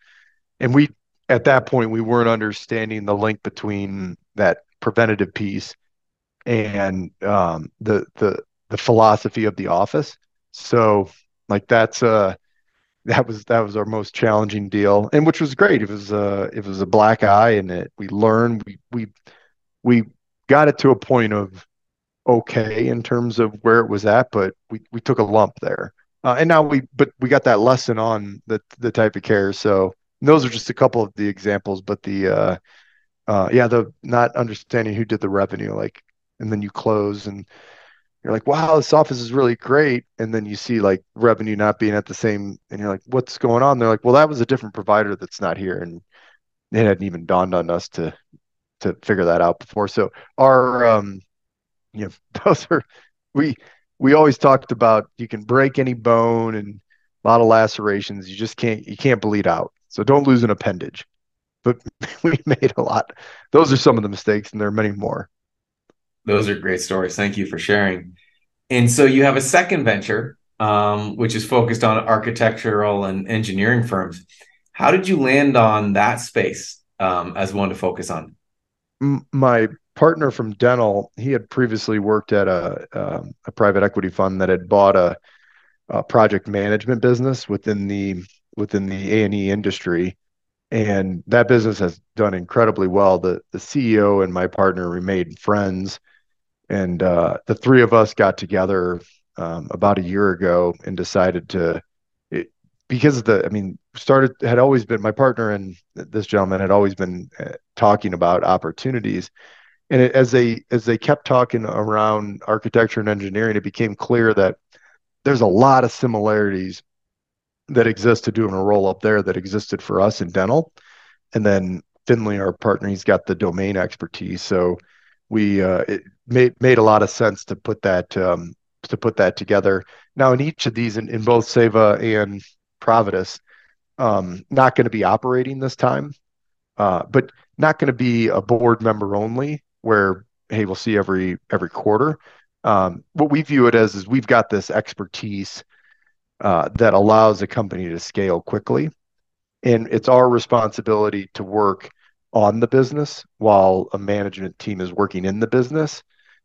And we, at that point, we weren't understanding the link between that preventative piece and the philosophy of the office. So like that's that was our most challenging deal, and which was great. It was a black eye, and we learned, we got it to a point of okay in terms of where it was at, but we took a lump there. And now we got that lesson on the type of care. So those are just a couple of the examples, but the not understanding who did the revenue, like, and then you close and you're like, wow, this office is really great. And then you see like revenue not being at the same, and you're like, what's going on? They're like, well, that was a different provider that's not here. And it hadn't even dawned on us to figure that out before. So our, we always talked about, you can break any bone and a lot of lacerations. You just can't bleed out. So don't lose an appendage, but we made a lot. Those are some of the mistakes, and there are many more. Those are great stories. Thank you for sharing. And so you have a second venture, which is focused on architectural and engineering firms. How did you land on that space as one to focus on? My partner from dental, he had previously worked at a private equity fund that had bought a project management business within the A&E industry. And that business has done incredibly well. The CEO and my partner remained friends. And the three of us got together about a year ago and decided to, my partner and this gentleman had always been talking about opportunities. And as they kept talking around architecture and engineering, it became clear that there's a lot of similarities that exist to doing a roll up there that existed for us in dental. And then Finley, our partner, he's got the domain expertise. So we, it made a lot of sense to put that together. Now in each of these, in both Seva and Providence, not going to be operating this time, but not going to be a board member only where, hey, we'll see every quarter. What we view it as is we've got this expertise that allows a company to scale quickly. And it's our responsibility to work on the business while a management team is working in the business.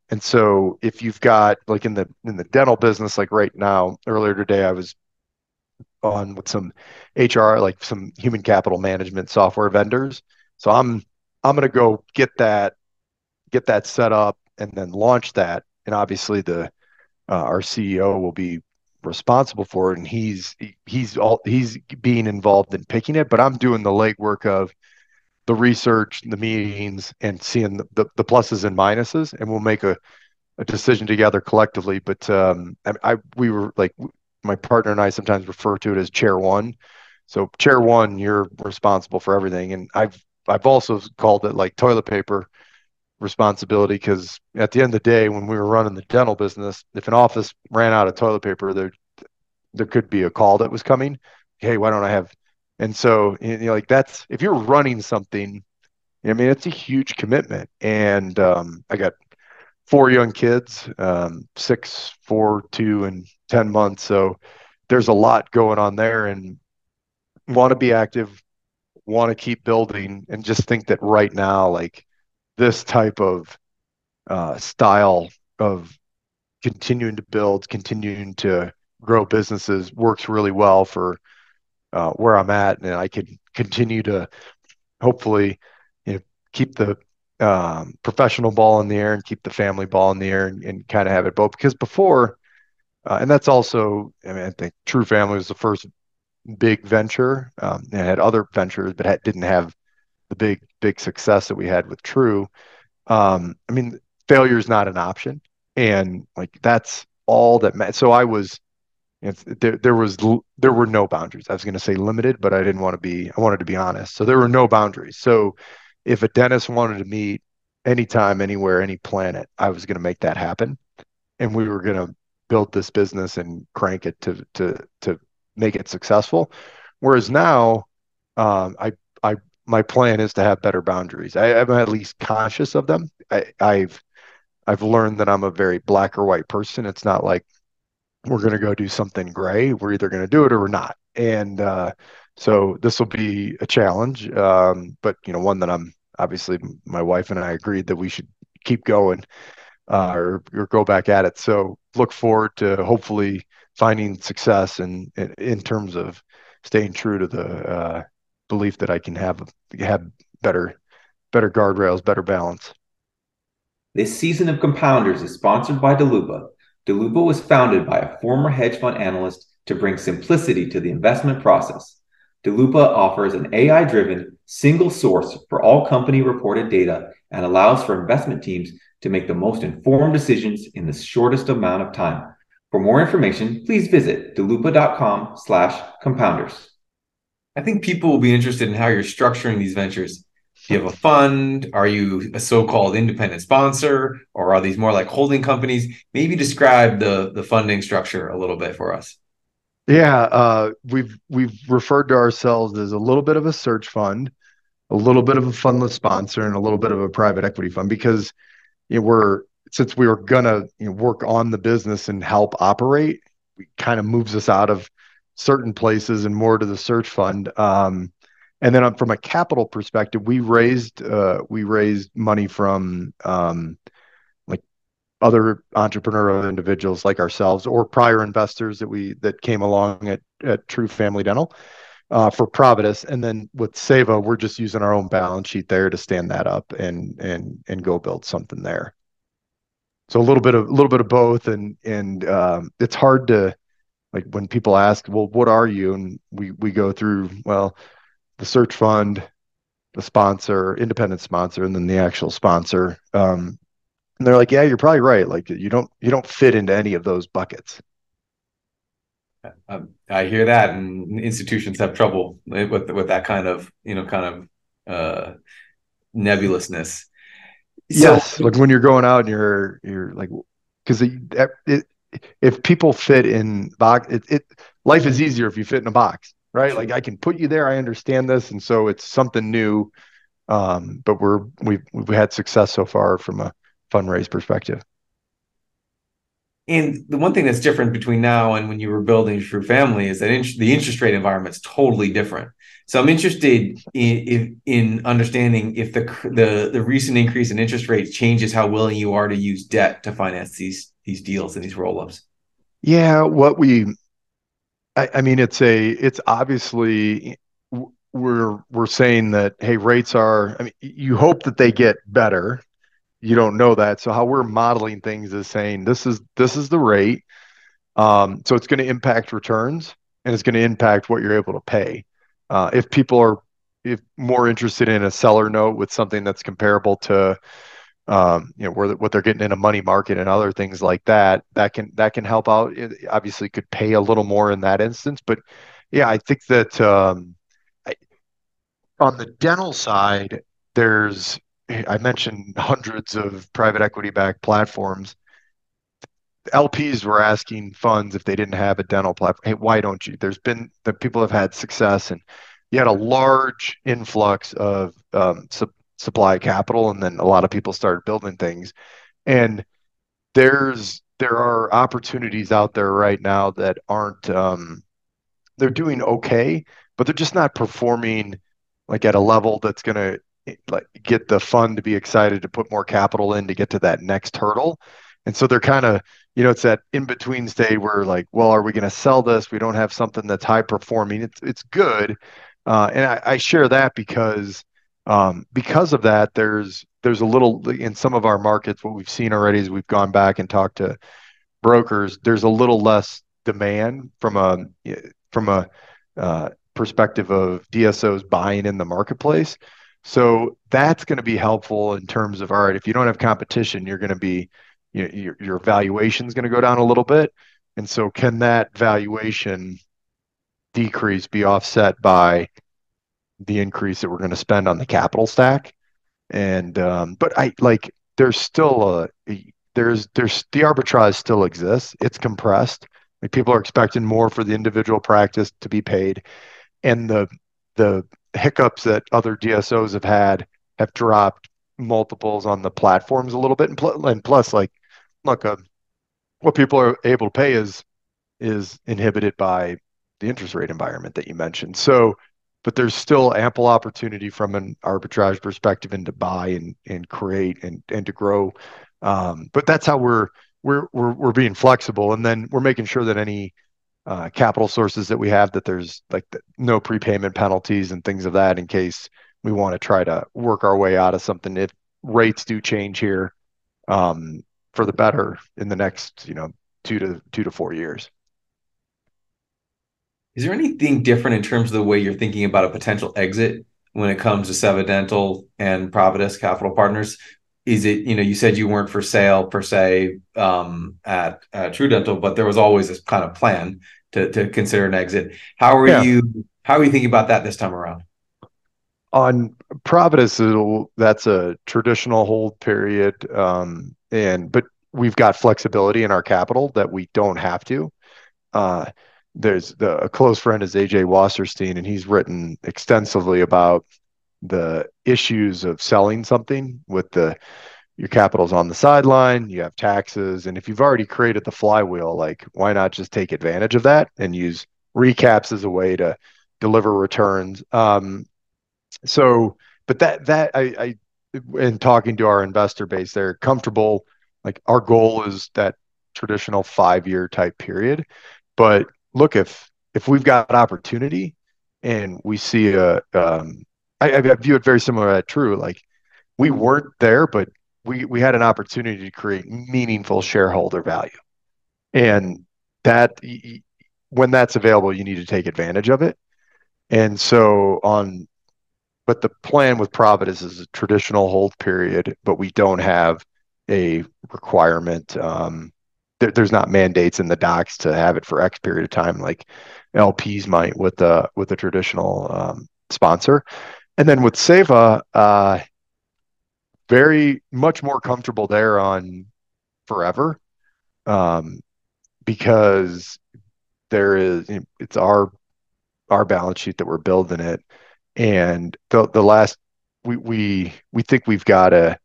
And so if you've got, like in the dental business, like right now, earlier today, I was on with some HR, like some human capital management software vendors. So I'm going to go get that set up and then launch that. And obviously our CEO will be responsible for it, and he's being involved in picking it, but I'm doing the legwork of the research, the meetings, and seeing the pluses and minuses, and we'll make a decision together collectively. But we were like, my partner and I sometimes refer to it as chair one. So chair one, you're responsible for everything. And I've also called it like toilet paper responsibility, because at the end of the day, when we were running the dental business, if an office ran out of toilet paper, there could be a call that was coming. Hey, why don't I have? And so, you know, like that's, if you're running something, I mean, it's a huge commitment. And I got four young kids, 6, 4, 2, and 10 months. So there's a lot going on there, and want to be active, want to keep building, and just think that right now, like this type of style of continuing to build, continuing to grow businesses works really well for where I'm at. And I can continue to hopefully, you know, keep the professional ball in the air and keep the family ball in the air, and kind of have it both. Because before, and that's also, I mean, I think Tru Family was the first big venture. It had other ventures, but didn't have the big success that we had with Tru. I mean, failure is not an option. And like, that's all that matters. So there were no boundaries. I was going to say limited, but I wanted to be honest. So there were no boundaries. So if a dentist wanted to meet anytime, anywhere, any planet, I was going to make that happen. And we were going to build this business and crank it to make it successful. Whereas now, my plan is to have better boundaries. I'm at least conscious of them. I've learned that I'm a very black or white person. It's not like, we're going to go do something gray. We're either going to do it or we're not. And so this will be a challenge, but you know, one that I'm obviously, my wife and I agreed that we should keep going or go back at it. So look forward to hopefully finding success in terms of staying true to the belief that I can have better guardrails, better balance. This season of Compounders is sponsored by Delupa. Delupa was founded by a former hedge fund analyst to bring simplicity to the investment process. Delupa offers an AI-driven single source for all company-reported data and allows for investment teams to make the most informed decisions in the shortest amount of time. For more information, please visit delupa.com/compounders. I think people will be interested in how you're structuring these ventures. Do you have a fund? Are you a so-called independent sponsor? Or are these more like holding companies? Maybe describe the funding structure a little bit for us. Yeah, we've referred to ourselves as a little bit of a search fund, a little bit of a fundless sponsor, and a little bit of a private equity fund, because, you know, we're since we were gonna work on the business and help operate, it kind of moves us out of certain places and more to the search fund. And then from a capital perspective, we raised money from like other entrepreneurial individuals like ourselves or prior investors that came along at Tru Family Dental for Providence. And then with Seva, we're just using our own balance sheet there to stand that up and go build something there. So a little bit of both, and it's hard to, like, when people ask, well, what are you? And we go through, well, the search fund, the sponsor, independent sponsor, and then the actual sponsor. And they're like, yeah, you're probably right. Like you don't fit into any of those buckets. I hear that. And institutions have trouble with that kind of nebulousness. So, yes. Like when you're going out and you're like, cause if people fit in box, life is easier if you fit in a box. Right. Like I can put you there. I understand this. And so it's something new. But we've had success so far from a fundraise perspective. And the one thing that's different between now and when you were building Tru Family is that the interest rate environment is totally different. So I'm interested in understanding if the recent increase in interest rates changes how willing you are to use debt to finance these deals and these roll-ups. Yeah. I mean, it's obviously we're saying that, hey, rates are, I mean, you hope that they get better. You don't know that. So how we're modeling things is saying this is the rate. So it's going to impact returns and it's going to impact what you're able to pay. If people are more interested in a seller note with something that's comparable to what they're getting in a money market and other things like that, that can help out. It obviously could pay a little more in that instance, but yeah, I think that on the dental side, I mentioned hundreds of private equity backed platforms. LPs were asking funds if they didn't have a dental platform, hey, why don't you? There's been the people have had success, and you had a large influx of supply capital, and then a lot of people started building things, and there are opportunities out there right now that aren't they're doing okay, but they're just not performing like at a level that's gonna like get the fund to be excited to put more capital in to get to that next hurdle. And so they're kind of it's that in between stage where like, well, are we going to sell this? We don't have something that's high performing, it's good, and I share that because of that, there's a little, in some of our markets, what we've seen already is we've gone back and talked to brokers. There's a little less demand from a perspective of DSOs buying in the marketplace. So that's going to be helpful in terms of, all right, if you don't have competition, you're going to be, your valuation is going to go down a little bit. And so can that valuation decrease be offset by the increase that we're going to spend on the capital stack? And but I like there's still there's the arbitrage still exists. It's compressed. Like people are expecting more for the individual practice to be paid, and the hiccups that other DSOs have had have dropped multiples on the platforms a little bit. And plus, like, look, what people are able to pay is inhibited by the interest rate environment that you mentioned. So. But there's still ample opportunity from an arbitrage perspective and to buy and create and to grow. But that's how we're being flexible. And then we're making sure that any capital sources that we have, that there's like no prepayment penalties and things of that in case we want to try to work our way out of something. If rates do change here for the better in the next, 2 to 4 years. Is there anything different in terms of the way you're thinking about a potential exit when it comes to Seva Dental and Providence Capital Partners? Is it, you said you weren't for sale per se at Tru Dental, but there was always this kind of plan to consider an exit. How are you thinking about that this time around? On Providence, that's a traditional hold period, but we've got flexibility in our capital that we don't have to. There's a close friend is AJ Wasserstein, and he's written extensively about the issues of selling something with the your capital's on the sideline, you have taxes. And if you've already created the flywheel, like, why not just take advantage of that and use recaps as a way to deliver returns? But in talking to our investor base, they're comfortable. Like, our goal is that traditional 5-year type period. But look, if we've got an opportunity and we see I view it very similar to Tru. Like, we weren't there, but we had an opportunity to create meaningful shareholder value. And that, when that's available, you need to take advantage of it. And so but the plan with Providence is a traditional hold period, but we don't have a requirement. There's not mandates in the docs to have it for X period of time, like LPs might with a traditional sponsor. And then with Seva, very much more comfortable there on forever, because it's our balance sheet that we're building it. And we think we've got a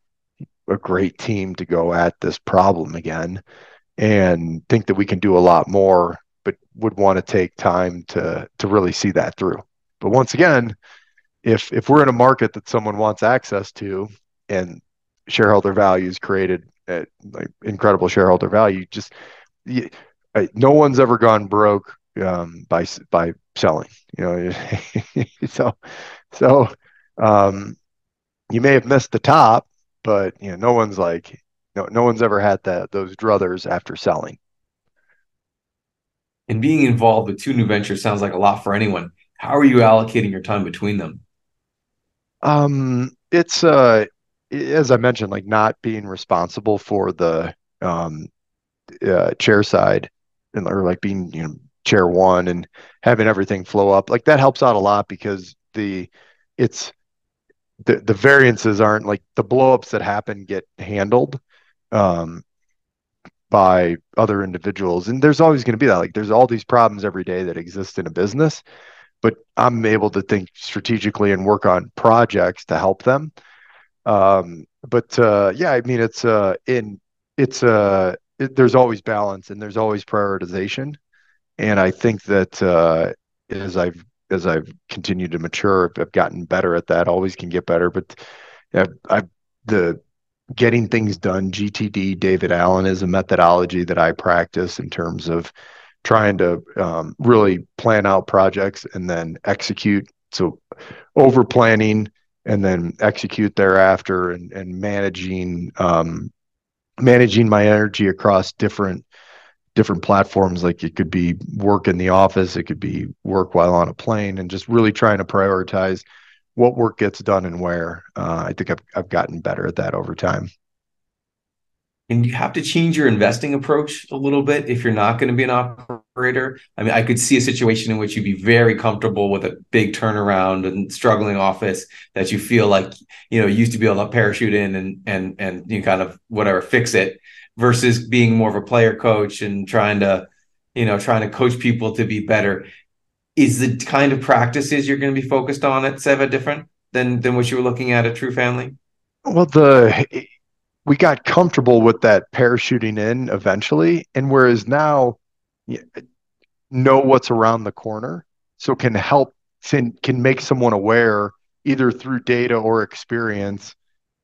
great team to go at this problem again, and think that we can do a lot more, but would want to take time to really see that through. But once again, if we're in a market that someone wants access to, and shareholder value is created at, like, incredible shareholder value, just no one's ever gone broke by selling, you know. So you may have missed the top, but you know, no one's ever had those druthers after selling. And being involved with 2 new ventures sounds like a lot for anyone. How are you allocating your time between them? It's as I mentioned, like, not being responsible for the chair side, and or like being, you know, chair one and having everything flow up, like, that helps out a lot, because the variances aren't, like, the blowups that happen get handled by other individuals. And there's always going to be that, like, there's all these problems every day that exist in a business, but I'm able to think strategically and work on projects to help them. There's always balance and there's always prioritization. And I think that as I've continued to mature, I've gotten better at that. Always can get better, but the getting things done, GTD, David Allen, is a methodology that I practice in terms of trying to really plan out projects and then execute. So over planning and then execute thereafter, and managing my energy across different platforms. Like, it could be work in the office, it could be work while on a plane, and just really trying to prioritize what work gets done and where. I think I've gotten better at that over time. And you have to change your investing approach a little bit if you're not going to be an operator. I mean, I could see a situation in which you'd be very comfortable with a big turnaround and struggling office that you feel like, you know, used to be able to parachute in and you kind of whatever, fix it, versus being more of a player coach and trying to coach people to be better. Is the kind of practices you're going to be focused on at Seva different than what you were looking at Tru Family? Well, we got comfortable with that parachuting in eventually, and whereas now, you know what's around the corner, so can help, can make someone aware either through data or experience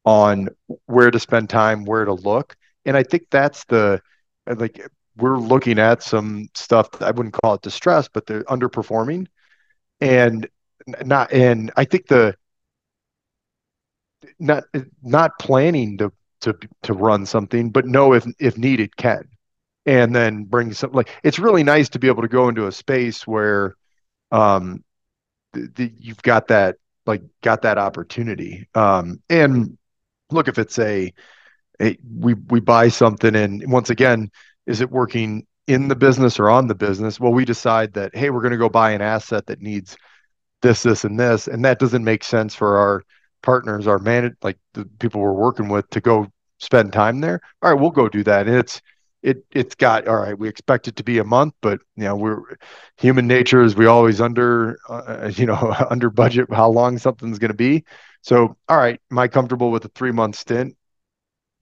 on where to spend time, where to look. And I think that's we're looking at some stuff that I wouldn't call it distress, but they're underperforming, and I think not planning to run something, but know if needed can, and then bring something. Like, it's really nice to be able to go into a space where you've got that opportunity. And look, if it's we buy something, and once again, is it working in the business or on the business? Well, we decide that, hey, we're going to go buy an asset that needs this, this, and this, and that doesn't make sense for our partners, our the people we're working with, to go spend time there. All right, we'll go do that. And we expect it to be a month, but you know, we're human nature is we always under budget how long something's going to be. So, all right, am I comfortable with a 3-month stint?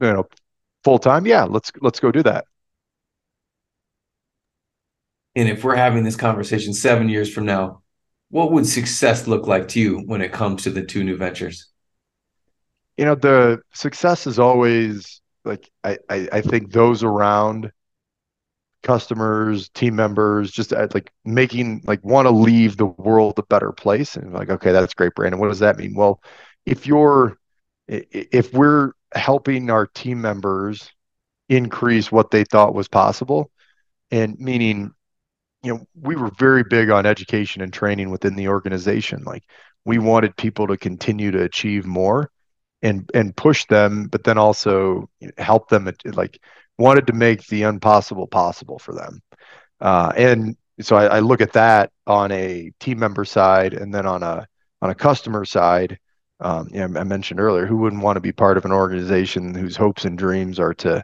full time, yeah, let's go do that. And if we're having this conversation 7 years from now, what would success look like to you when it comes to the two new ventures? You know, the success is always like, I think those around, customers, team members, just like making, like, want to leave the world a better place. And like, okay, that's great, Brandon. What does that mean? Well, if we're helping our team members increase what they thought was possible, and meaning, you know, we were very big on education and training within the organization. Like, we wanted people to continue to achieve more and push them, but then also help them, like, wanted to make the impossible possible for them. And so I look at that on a team member side, and then on a customer side, I mentioned earlier, who wouldn't want to be part of an organization whose hopes and dreams are to,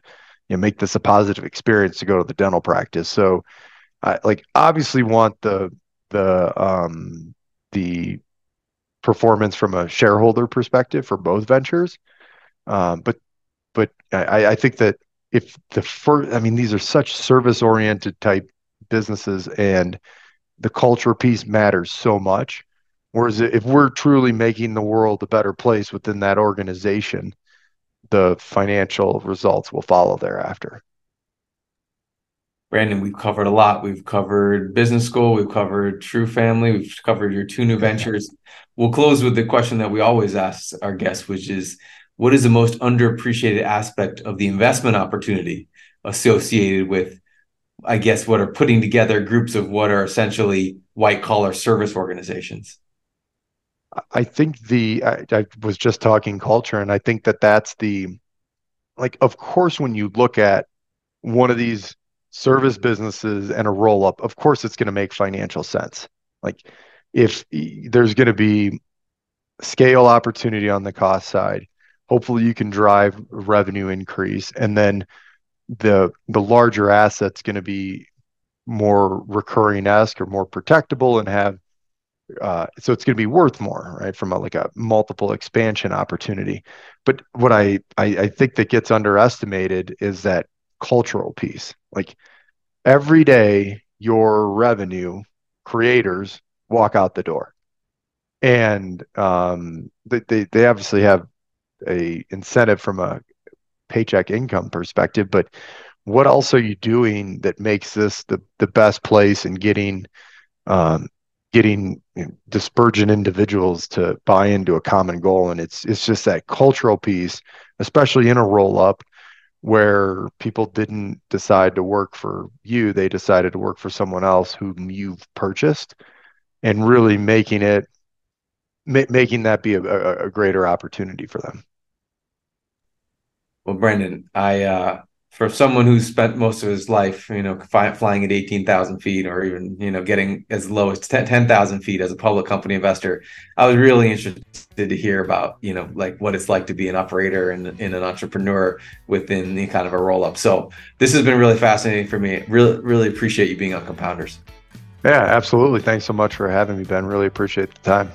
you know, make this a positive experience to go to the dental practice. So I obviously want the performance from a shareholder perspective for both ventures. But I think that if the first, I mean, these are such service-oriented type businesses, and the culture piece matters so much. Whereas if we're truly making the world a better place within that organization, the financial results will follow thereafter. Brandon, we've covered a lot. We've covered business school. We've covered Tru Family. We've covered your two new ventures. We'll close with the question that we always ask our guests, which is, what is the most underappreciated aspect of the investment opportunity associated with, I guess, what are putting together groups of what are essentially white-collar service organizations? I think I was just talking culture, and I think that's of course, when you look at one of these service businesses and a roll-up, of course, it's going to make financial sense. Like, if there's going to be scale opportunity on the cost side, hopefully you can drive revenue increase, and then the larger asset's going to be more recurring-esque or more protectable, and have so it's going to be worth more, right? From a multiple expansion opportunity. But what I think that gets underestimated is that cultural piece. Like, every day, your revenue creators walk out the door, and they obviously have a incentive from a paycheck income perspective, but what else are you doing that makes this the best place in getting disparate individuals to buy into a common goal? And it's just that cultural piece, especially in a roll-up, where people didn't decide to work for you, they decided to work for someone else whom you've purchased, and really making that be a greater opportunity for them. Well, Brandon, I for someone who's spent most of his life, flying at 18,000 feet, or even, getting as low as 10,000 feet as a public company investor, I was really interested to hear about, what it's like to be an operator and an entrepreneur within the kind of a roll-up. So this has been really fascinating for me. Really, really appreciate you being on Compounders. Yeah, absolutely. Thanks so much for having me, Ben. Really appreciate the time.